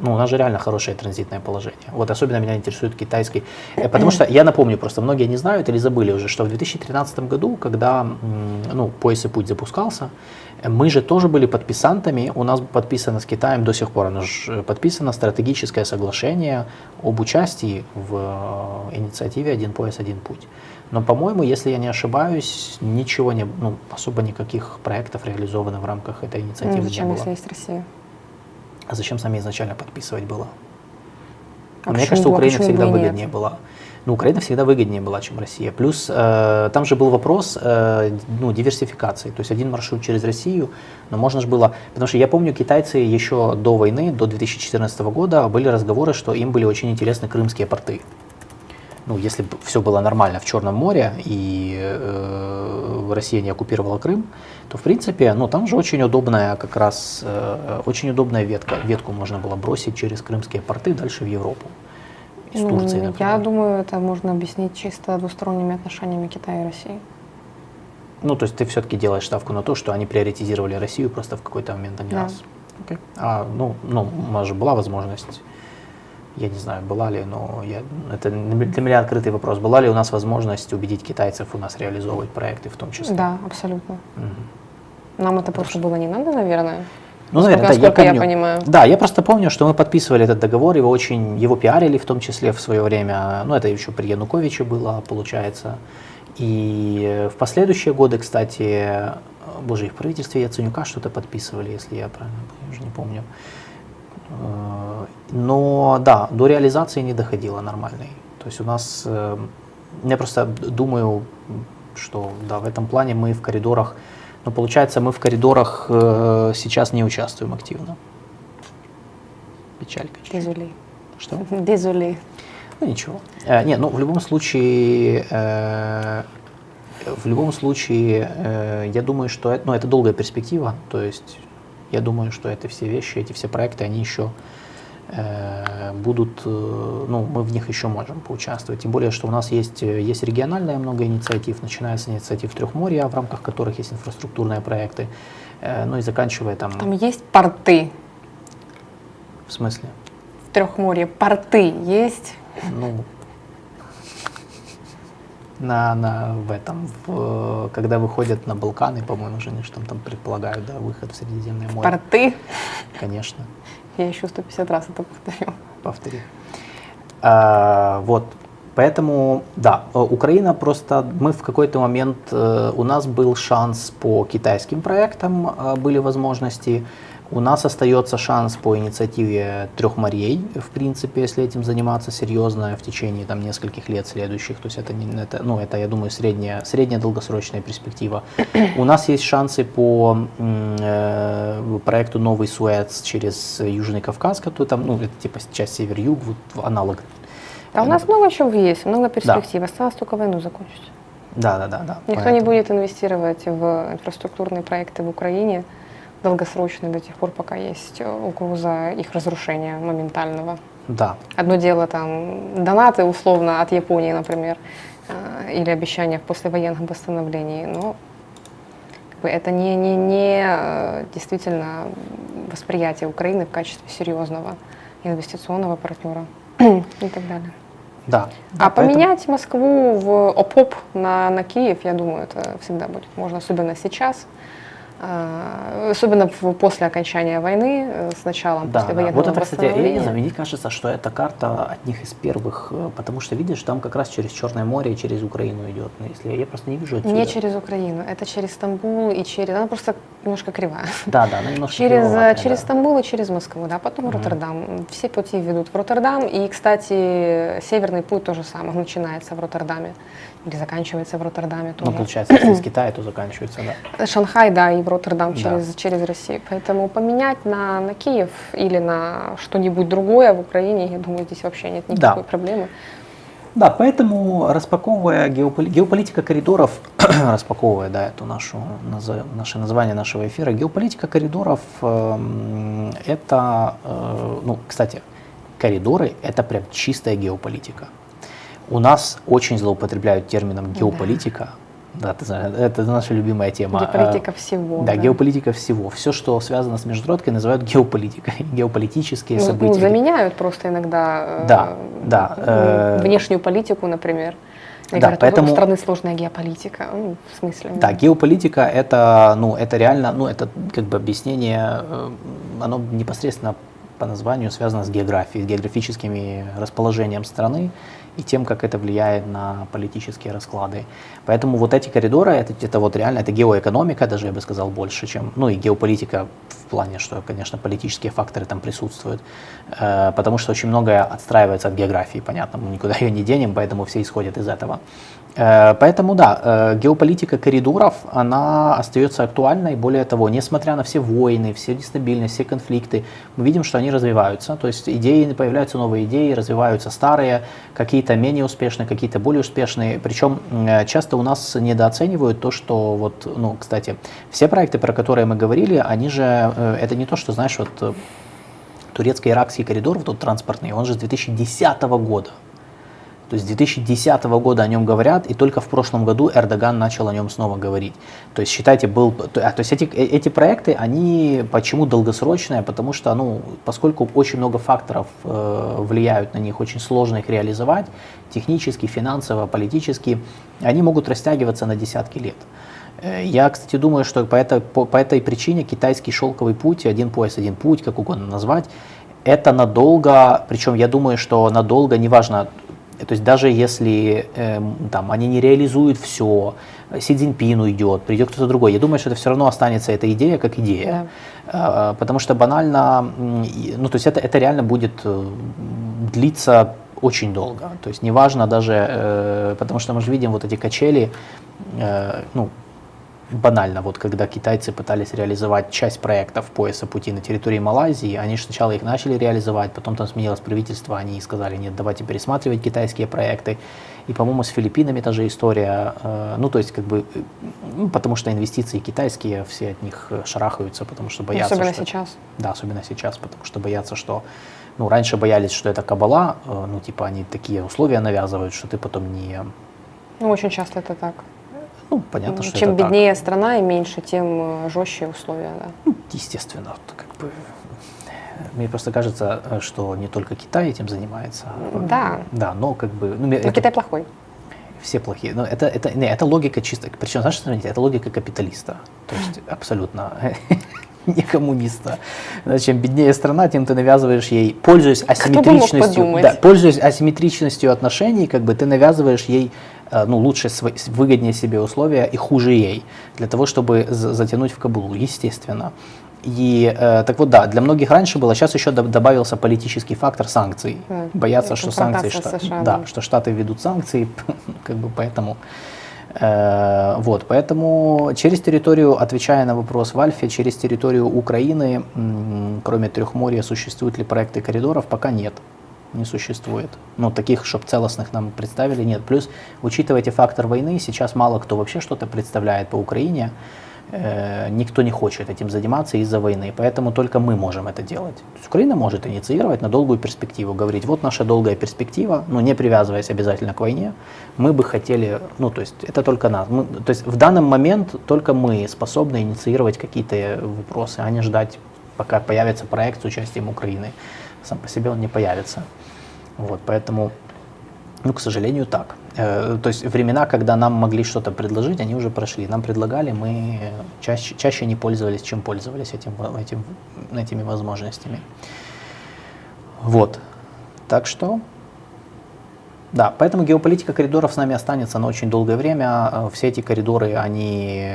Ну, у нас же реально хорошее транзитное положение. Вот особенно меня интересует китайский. Потому что, я напомню, просто многие не знают или забыли уже, что в 2013 году, когда пояс и путь запускался, мы же тоже были подписантами. У нас подписано с Китаем до сих пор, оно же подписано стратегическое соглашение об участии в инициативе «Один пояс, один путь». Но, по-моему, если я не ошибаюсь, ничего не, особо никаких проектов реализовано в рамках этой инициативы не было. Зачем, если есть Россия? А зачем сами изначально подписывать было? Мне кажется, Украина всегда выгоднее была. Но Украина всегда выгоднее была, чем Россия. Плюс там же был вопрос диверсификации. То есть один маршрут через Россию, но можно же было... Потому что я помню, китайцы еще до войны, до 2014 года, были разговоры, что им были очень интересны крымские порты. Ну, если бы все было нормально в Черном море и Россия не оккупировала Крым, то в принципе, там же очень удобная как раз, очень удобная ветка. Ветку можно было бросить через крымские порты дальше в Европу, из Турции, например. Я думаю, это можно объяснить чисто двусторонними отношениями Китая и России. То есть ты все-таки делаешь ставку на то, что они приоритизировали Россию просто в какой-то момент, а не нас. Okay. У нас же была возможность... Я не знаю, была ли, это для меня открытый вопрос. Была ли у нас возможность убедить китайцев у нас реализовывать проекты в том числе? Да, абсолютно. Угу. Нам это просто было не надо, наверное. Наверное, я понимаю. Да, я просто помню, что мы подписывали этот договор, его пиарили в том числе в свое время. Это еще при Януковиче было, получается. И в последующие годы, кстати, и в правительстве Яценюка что-то подписывали, если я правильно уже не помню. Но да, до реализации не доходило нормальной. То есть у нас, я просто думаю, что да, в этом плане мы в коридорах, получается, мы в коридорах сейчас не участвуем активно. Печалька. Дезули. Что? Дезули. Ничего. В любом случае, я думаю, что это долгая перспектива, то есть... Я думаю, что это все вещи, эти все проекты, они еще будут, мы в них еще можем поучаствовать. Тем более, что у нас есть региональное много инициатив, начиная с инициатив Трехморья, в рамках которых есть инфраструктурные проекты, и заканчивая там… Там есть порты. В смысле? В Трехморье порты есть? Когда выходят на Балканы, по-моему, уже что там предполагают, да, выход в Средиземное море. Порты? Конечно. Я еще 150 раз это повторю. Повтори. Поэтому, да, Украина просто, мы в какой-то момент, у нас был шанс по китайским проектам, были возможности. У нас остается шанс по инициативе трех морей, в принципе, если этим заниматься серьезно в течение нескольких лет следующих. То есть это, я думаю, средняя долгосрочная перспектива. У нас есть шансы по проекту «Новый Суэц» через Южный Кавказ, который там, это типа часть север-юг, аналог. А у нас много чего есть, много перспектив. Да. Осталось только войну закончить. Да. Никто не будет инвестировать в инфраструктурные проекты в Украине. Долгосрочные до тех пор, пока есть угроза их разрушения моментального. Да. Одно дело донаты условно от Японии, например, или обещания в послевоенном восстановлении, но это не действительно восприятие Украины в качестве серьезного инвестиционного партнера и так далее. Да. Поменять Москву в ОПОП на Киев, я думаю, это всегда будет можно, особенно сейчас. Особенно после окончания войны, с началом послевоенного восстановления. Кстати, мне кажется, что эта карта одних из первых, потому что, видишь, там как раз через Черное море и через Украину идет. Я просто не вижу отсюда. Не через Украину, это через Стамбул и через... Она просто немножко кривая. Да, она немножко кривая. Через Стамбул и через Москву, потом Роттердам. Все пути ведут в Роттердам. И, кстати, Северный путь тоже самое, начинается в Роттердаме. Или заканчивается в Роттердаме тоже. Получается, если из Китая, то заканчивается, да. Шанхай, да, и в Роттердам через Россию. Поэтому поменять на Киев или на что-нибудь другое в Украине, я думаю, здесь вообще нет никакой проблемы. Да, поэтому распаковывая геополитика коридоров, распаковывая, эту наше название нашего эфира, геополитика коридоров, это, кстати, коридоры, это прям чистая геополитика. У нас очень злоупотребляют термином геополитика, Да, ты знаешь, это наша любимая тема. Геополитика всего. Да, да, геополитика всего. Все, что связано с международкой, называют геополитикой, геополитические события. Ну, заменяют просто иногда внешнюю политику, например. Да, говорят, поэтому у страны сложная геополитика. Ну, в смысле? Да, геополитика это реально, это как бы объяснение, оно непосредственно по названию связано с географией, с географическим расположением страны и тем, как это влияет на политические расклады. Поэтому вот эти коридоры, это геоэкономика, даже я бы сказал больше, чем, и геополитика в плане, что, конечно, политические факторы там присутствуют, потому что очень многое отстраивается от географии, понятно, мы никуда ее не денем, поэтому все исходят из этого. Поэтому, да, геополитика коридоров, она остается актуальной, более того, несмотря на все войны, все нестабильности, все конфликты, мы видим, что они развиваются, то есть появляются новые идеи, развиваются старые, какие-то менее успешные, какие-то более успешные, причем часто у нас недооценивают то, что кстати, все проекты, про которые мы говорили, они же, это не то, что, знаешь, турецко-иракский коридор, вот тот транспортный, он же с 2010 года. То есть с 2010 года о нем говорят, и только в прошлом году Эрдоган начал о нем снова говорить. То есть, считайте, эти проекты, они почему долгосрочные? Потому что, поскольку очень много факторов влияют на них, очень сложно их реализовать, технически, финансово, политически, они могут растягиваться на десятки лет. Я, кстати, думаю, что по этой причине китайский шелковый путь, один пояс, один путь, как угодно назвать, это надолго, причем я думаю, что надолго, неважно, то есть даже если они не реализуют все, Си Цзиньпин уйдет, придет кто-то другой, я думаю, что это все равно останется, эта идея как идея. Да. Потому что банально, это реально будет длиться очень долго. То есть неважно даже, потому что мы же видим вот эти качели, банально, когда китайцы пытались реализовать часть проектов пояса пути на территории Малайзии, они же сначала их начали реализовать, потом там сменилось правительство, они сказали, нет, давайте пересматривать китайские проекты. И, по-моему, с Филиппинами та же история, потому что инвестиции китайские, все от них шарахаются, потому что боятся. Особенно сейчас. Да, особенно сейчас, потому что боятся, что... раньше боялись, что это кабала, они такие условия навязывают, что ты потом не... очень часто это так. Понятно, что чем беднее страна и меньше, тем жестче условия. Да. Естественно. Мне просто кажется, что не только Китай этим занимается. Да. Да, но Китай плохой. Все плохие. Но это логика чисто. Причем, знаешь, смотрите, это логика капиталиста. То есть абсолютно не коммуниста. Чем беднее страна, тем ты навязываешь ей, пользуясь асимметричностью отношений, ты навязываешь ей лучше, выгоднее себе условия и хуже ей, для того, чтобы затянуть в кабалу, естественно. И для многих раньше было, сейчас еще добавился политический фактор санкций. Боятся, что санкции, что Штаты введут санкции, поэтому... Поэтому через территорию, отвечая на вопрос в Альфе, через территорию Украины, кроме Трехморья, существуют ли проекты коридоров, пока нет, не существует. Таких, чтобы целостных нам представили, нет. Плюс, учитывайте фактор войны, сейчас мало кто вообще что-то представляет по Украине, никто не хочет этим заниматься из-за войны, поэтому только мы можем это делать. То есть Украина может инициировать на долгую перспективу, говорить, вот наша долгая перспектива, не привязываясь обязательно к войне, мы бы хотели, это только нас. В данный момент только мы способны инициировать какие-то вопросы, а не ждать, пока появится проект с участием Украины. Сам по себе он не появится. Поэтому... к сожалению, так. То есть времена, когда нам могли что-то предложить, они уже прошли. Нам предлагали, мы чаще не пользовались, чем пользовались этими возможностями. Так что... Да, поэтому геополитика коридоров с нами останется на очень долгое время. Все эти коридоры, они,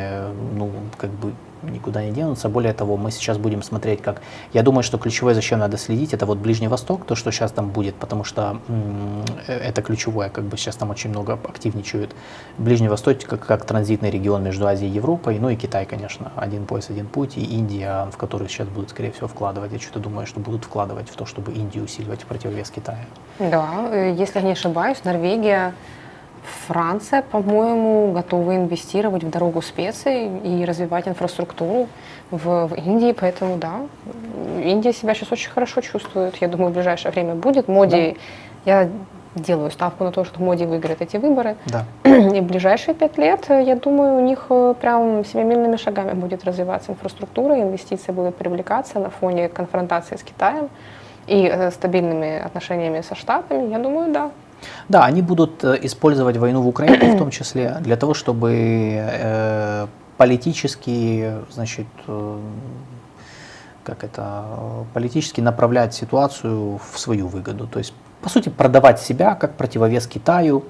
никуда не денутся. Более того, мы сейчас будем смотреть, как... Я думаю, что ключевое, зачем надо следить, это Ближний Восток, то, что сейчас там будет, потому что это ключевое, сейчас там очень много активничают. Ближний Восток как транзитный регион между Азией и Европой, и Китай, конечно, один пояс, один путь, и Индия, в которую сейчас будут, скорее всего, вкладывать. Я что-то думаю, что будут вкладывать в то, чтобы Индию усиливать в противовес Китаю. Да, если я не ошибаюсь, Норвегия... Франция, по-моему, готова инвестировать в дорогу специй и развивать инфраструктуру в Индии, поэтому да, Индия себя сейчас очень хорошо чувствует, я думаю, в ближайшее время будет. Моди, да. Я делаю ставку на то, что Моди выиграет эти выборы. Да. И в ближайшие 5 лет, я думаю, у них прям семимильными шагами будет развиваться инфраструктура, инвестиции будут привлекаться на фоне конфронтации с Китаем и стабильными отношениями со Штатами. Я думаю, да. Да, они будут использовать войну в Украине в том числе для того, чтобы политически, значит, как это, политически направлять ситуацию в свою выгоду. То есть, по сути, продавать себя как противовес Китаю,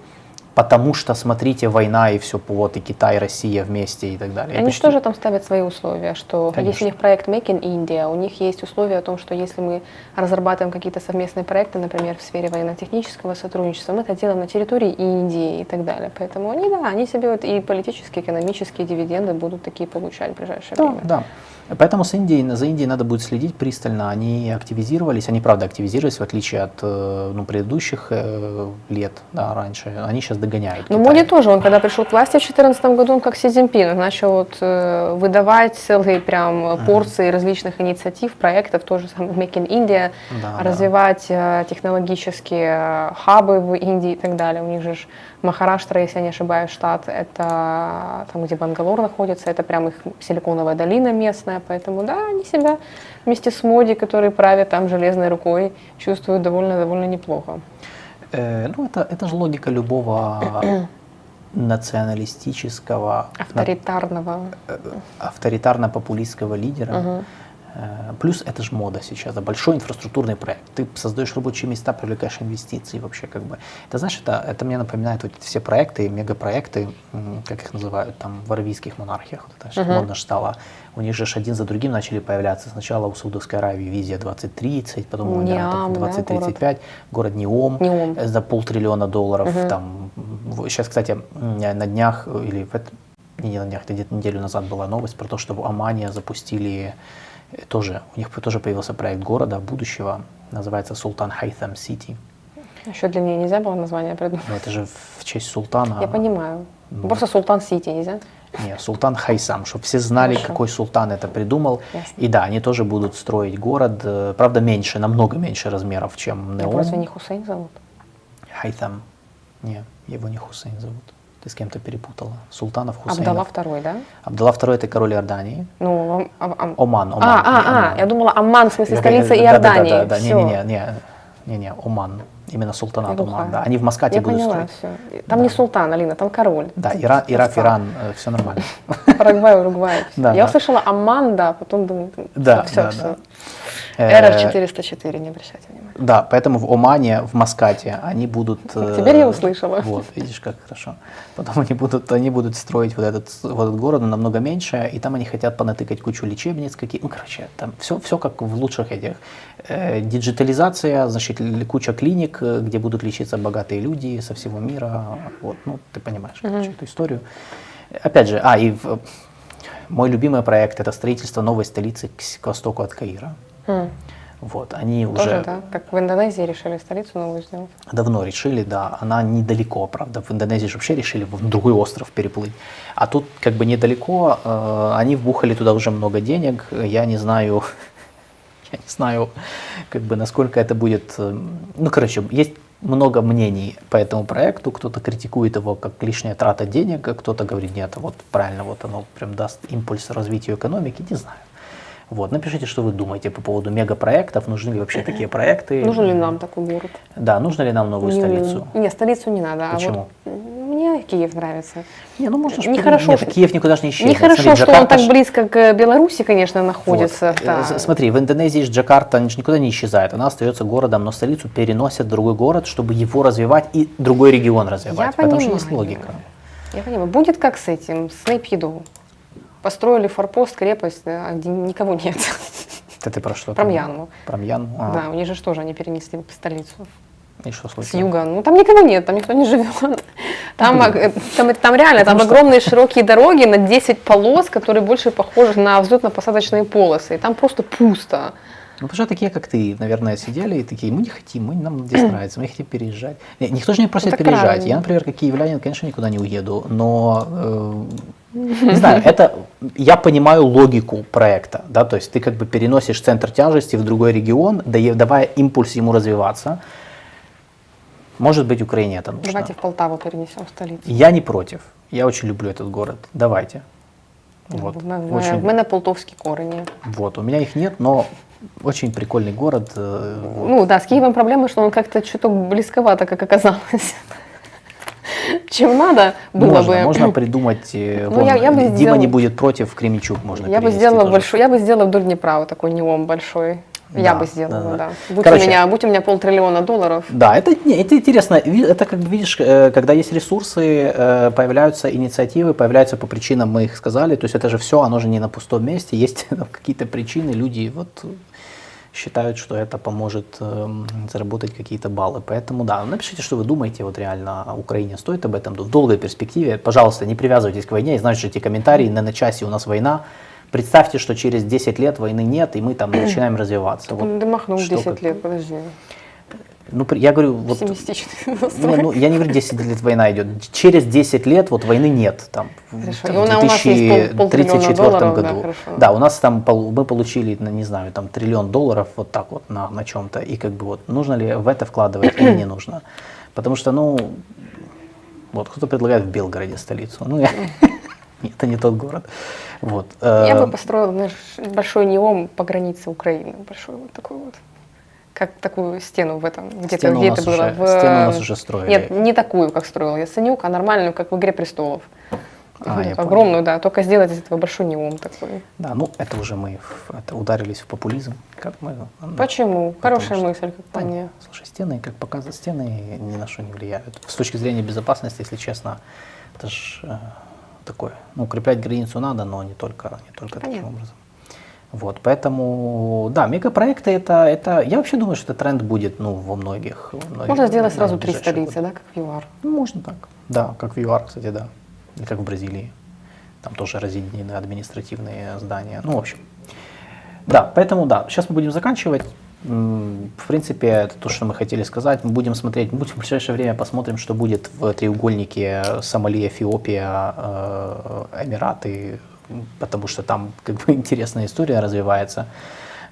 потому что, смотрите, война и все, вот, и Китай, и Россия вместе и так далее. Они почти... тоже там ставят свои условия, что если у них проект Make in India, у них есть условия о том, что если мы разрабатываем какие-то совместные проекты, например, в сфере военно-технического сотрудничества, мы это делаем на территории Индии и так далее. Поэтому они, да, они себе вот и политические, экономические дивиденды будут такие получать в ближайшее время. Да. Поэтому с Индией, за Индией надо будет следить пристально. Они активизировались, они правда активизировались, в отличие от предыдущих лет, да, раньше. Они сейчас догоняют. Но Моди тоже, он когда пришел к власти в 2014 году, он как Си Цзиньпин, он начал вот, выдавать целые прям порции различных инициатив, проектов, тоже самое Make in India, да, развивать технологические хабы в Индии и так далее. У них же Махараштра, если я не ошибаюсь, штат, это там, где Бангалор находится, это прям их Силиконовая долина местная, поэтому да, они себя вместе с Моди, которые правят там железной рукой, чувствуют довольно неплохо. Это же логика любого националистического, авторитарно-популистского лидера. Плюс это же мода сейчас, да, большой инфраструктурный проект. Ты создаешь рабочие места, привлекаешь инвестиции вообще как бы. Это, знаешь, это мне напоминает вот все проекты, мегапроекты, как их называют там в аравийских монархиях. Вот это модно стало. У них же один за другим начали появляться. Сначала у Саудовской Аравии визия 2030, потом у Эмиратов 2035, да, город Неом за $1,5 триллиона. Там. Сейчас, кстати, на днях, или не на днях, это где-то неделю назад была новость про то, что в Омане запустили... Тоже, у них тоже появился проект города будущего, называется Султан Хайтам Сити. Еще длиннее нельзя было название придумать? Но это же в честь султана. Я понимаю. Ну, просто Султан Сити нельзя? Нет, Султан Хайсам, чтобы все знали, хорошо, какой султан это придумал. Ясно. И да, они тоже будут строить город, правда меньше, намного меньше размеров, чем Неом. Его разве не Хусейн зовут? Хайсам. Нет, его не Хусейн зовут. Ты с кем-то перепутала. Султанов Хусейнов. Абдалла II, да? Абдалла II – это король Иордании. Ну, Оман. Я думала, Оман, в смысле, столица Иордании. Да. Не, Оман. Именно султанат Оман. Да. Они в Маскате будут строить. Все. Там не султан, Алина, там король. Да, Ирак, Иран, все нормально. Парагвай, Уругвай. Я услышала Оман, да, потом думаю, все. Эррор 404, не обращайте внимания. Да, поэтому в Омане, в Маскате они будут... Теперь я услышала. Вот, видишь, как хорошо. Потом они будут строить вот этот город, намного меньше, и там они хотят понатыкать кучу лечебниц, какие... Ну, короче, там все как в лучших этих. Диджитализация, значит, куча клиник, где будут лечиться богатые люди со всего мира. Вот, ну, ты понимаешь, короче, эту историю. Опять же, мой любимый проект – это строительство новой столицы к востоку от Каира. Вот, они тоже, уже... Да, как в Индонезии решили столицу новую сделать. Давно решили, да. Она недалеко, правда. В Индонезии же вообще решили в другой остров переплыть. А тут как бы недалеко. Они вбухали туда уже много денег. Я не знаю, как бы, насколько это будет... Ну, короче, есть много мнений по этому проекту. Кто-то критикует его как лишняя трата денег, а кто-то говорит, нет, вот правильно, вот оно прям даст импульс развитию экономики. Не знаю. Вот, напишите, что вы думаете по поводу мегапроектов, нужны ли вообще такие проекты. Нужен ли нам такой город? Да, нужно ли нам новую столицу? Нет, столицу не надо. Почему? А вот мне Киев нравится. Не, ну можно же... Киев никуда же не исчезнет. Нехорошо, что он так близко к Беларуси, конечно, находится. Вот. Да. Смотри, в Индонезии Джакарта, она же никуда не исчезает, она остается городом, но столицу переносят в другой город, чтобы его развивать и другой регион развивать. Потому что есть логика. Я понимаю. Будет как с этим, с Нейпиду. Построили форпост, крепость, где никого нет. Это ты про что? Про Мьянму. Про Мьянму? Да, у них же тоже они перенесли столицу. И что случилось? С юга. Ну, там никого нет, там никто не живет. Там реально, там огромные широкие дороги на 10 полос, которые больше похожи на взлетно-посадочные полосы. И там просто пусто. Ну, потому что такие, как ты, наверное, сидели и такие, мы не хотим, нам здесь нравится, мы хотим переезжать. Никто же не просит переезжать. Правильно. Я, например, как киевлянин, конечно, никуда не уеду, но, не знаю, это, я понимаю логику проекта, да, то есть ты как бы переносишь центр тяжести в другой регион, давая импульс ему развиваться. Может быть, Украине это нужно. Давайте в Полтаву перенесем столицу. Я не против. Я очень люблю этот город. Давайте. Вот. Мы на полтовские корни. Вот. У меня их нет, но очень прикольный город. Вот. Ну да, с Киевом проблема, что он как-то чуток близковато, как оказалось. Чем надо было бы. Можно придумать. Дима не будет против, Кременчук можно. Я бы сделала вдоль Днепра вот такой неом большой. Я бы сделала, да. Будь у меня $1,5 триллиона. Да, это интересно. Это, как видишь, когда есть ресурсы, появляются инициативы, появляются по причинам, мы их сказали. То есть это же все, оно же не на пустом месте. Есть какие-то причины, люди вот считают, что это поможет заработать какие-то баллы. Поэтому да, напишите, что вы думаете, вот реально Украине стоит об этом в долгой перспективе. Пожалуйста, не привязывайтесь к войне, значите комментарии, на часе у нас война. Представьте, что через 10 лет войны нет, и мы там начинаем развиваться. Вот ты махнул 10 лет, подожди. Ну, я говорю, вот, я не говорю, 10 лет война идет. Через 10 лет вот войны нет. В 2034 году. Да, у нас там мы получили, не знаю, там $1 триллион вот так вот на чем-то. И как бы вот нужно ли в это вкладывать или не нужно. Потому что, ну, вот кто-то предлагает в Белгороде столицу. Ну, это не тот город. Вот. Я бы построила большой неом по границе Украины. Большой вот такой вот. Как такую стену в этом, где-то где это было. Стену у нас уже строили. Нет, не такую, как строил Яценюк, а нормальную, как в «Игре престолов». Огромную, да, только сделать из этого большой неом такой. Да, ну это уже мы ударились в популизм. Как мы, почему? Хорошая мысль, как по мне. Слушай, стены, как показывают, стены ни на что не влияют. С точки зрения безопасности, если честно, это же... такое. Ну, укреплять границу надо, но не только таким образом. Вот, поэтому, да, мегапроекты это, я вообще думаю, что этот тренд будет, ну, во многих можно сделать сразу 3 столицы, да, как в ЮАР? Ну, можно так, да, как в ЮАР, кстати, да, и как в Бразилии, там тоже разъединены административные здания, ну, в общем, да, поэтому, да, сейчас мы будем заканчивать. В принципе, это то, что мы хотели сказать. Мы будем смотреть, в ближайшее время посмотрим, что будет в треугольнике Сомали, Эфиопия, Эмираты, потому что там как бы интересная история развивается.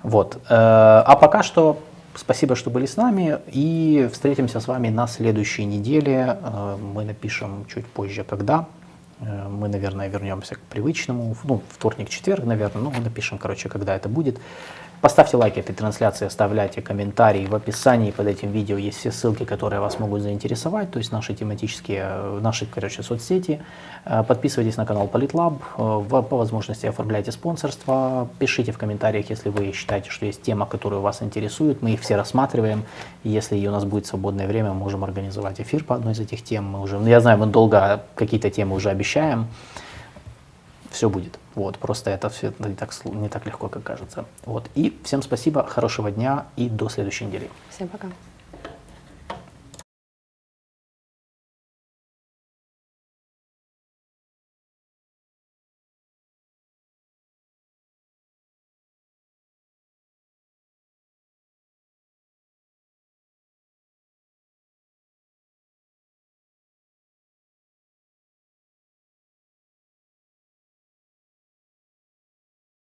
Вот. А пока что спасибо, что были с нами, и встретимся с вами на следующей неделе. Мы напишем чуть позже, когда. Мы, наверное, вернемся к привычному, ну, вторник-четверг, наверное, ну, напишем, короче, когда это будет. Поставьте лайки этой трансляции, оставляйте комментарии. В описании под этим видео есть все ссылки, которые вас могут заинтересовать, то есть наши тематические, наши, короче, соцсети. Подписывайтесь на канал Политлаб, по возможности оформляйте спонсорство, пишите в комментариях, если вы считаете, что есть тема, которая вас интересует, мы их все рассматриваем. Если у нас будет свободное время, мы можем организовать эфир по одной из этих тем. Мы уже, я знаю, мы долго какие-то темы уже обещаем. Все будет. Вот, просто это все не так легко, как кажется. Вот. И всем спасибо, хорошего дня и до следующей недели. Всем пока.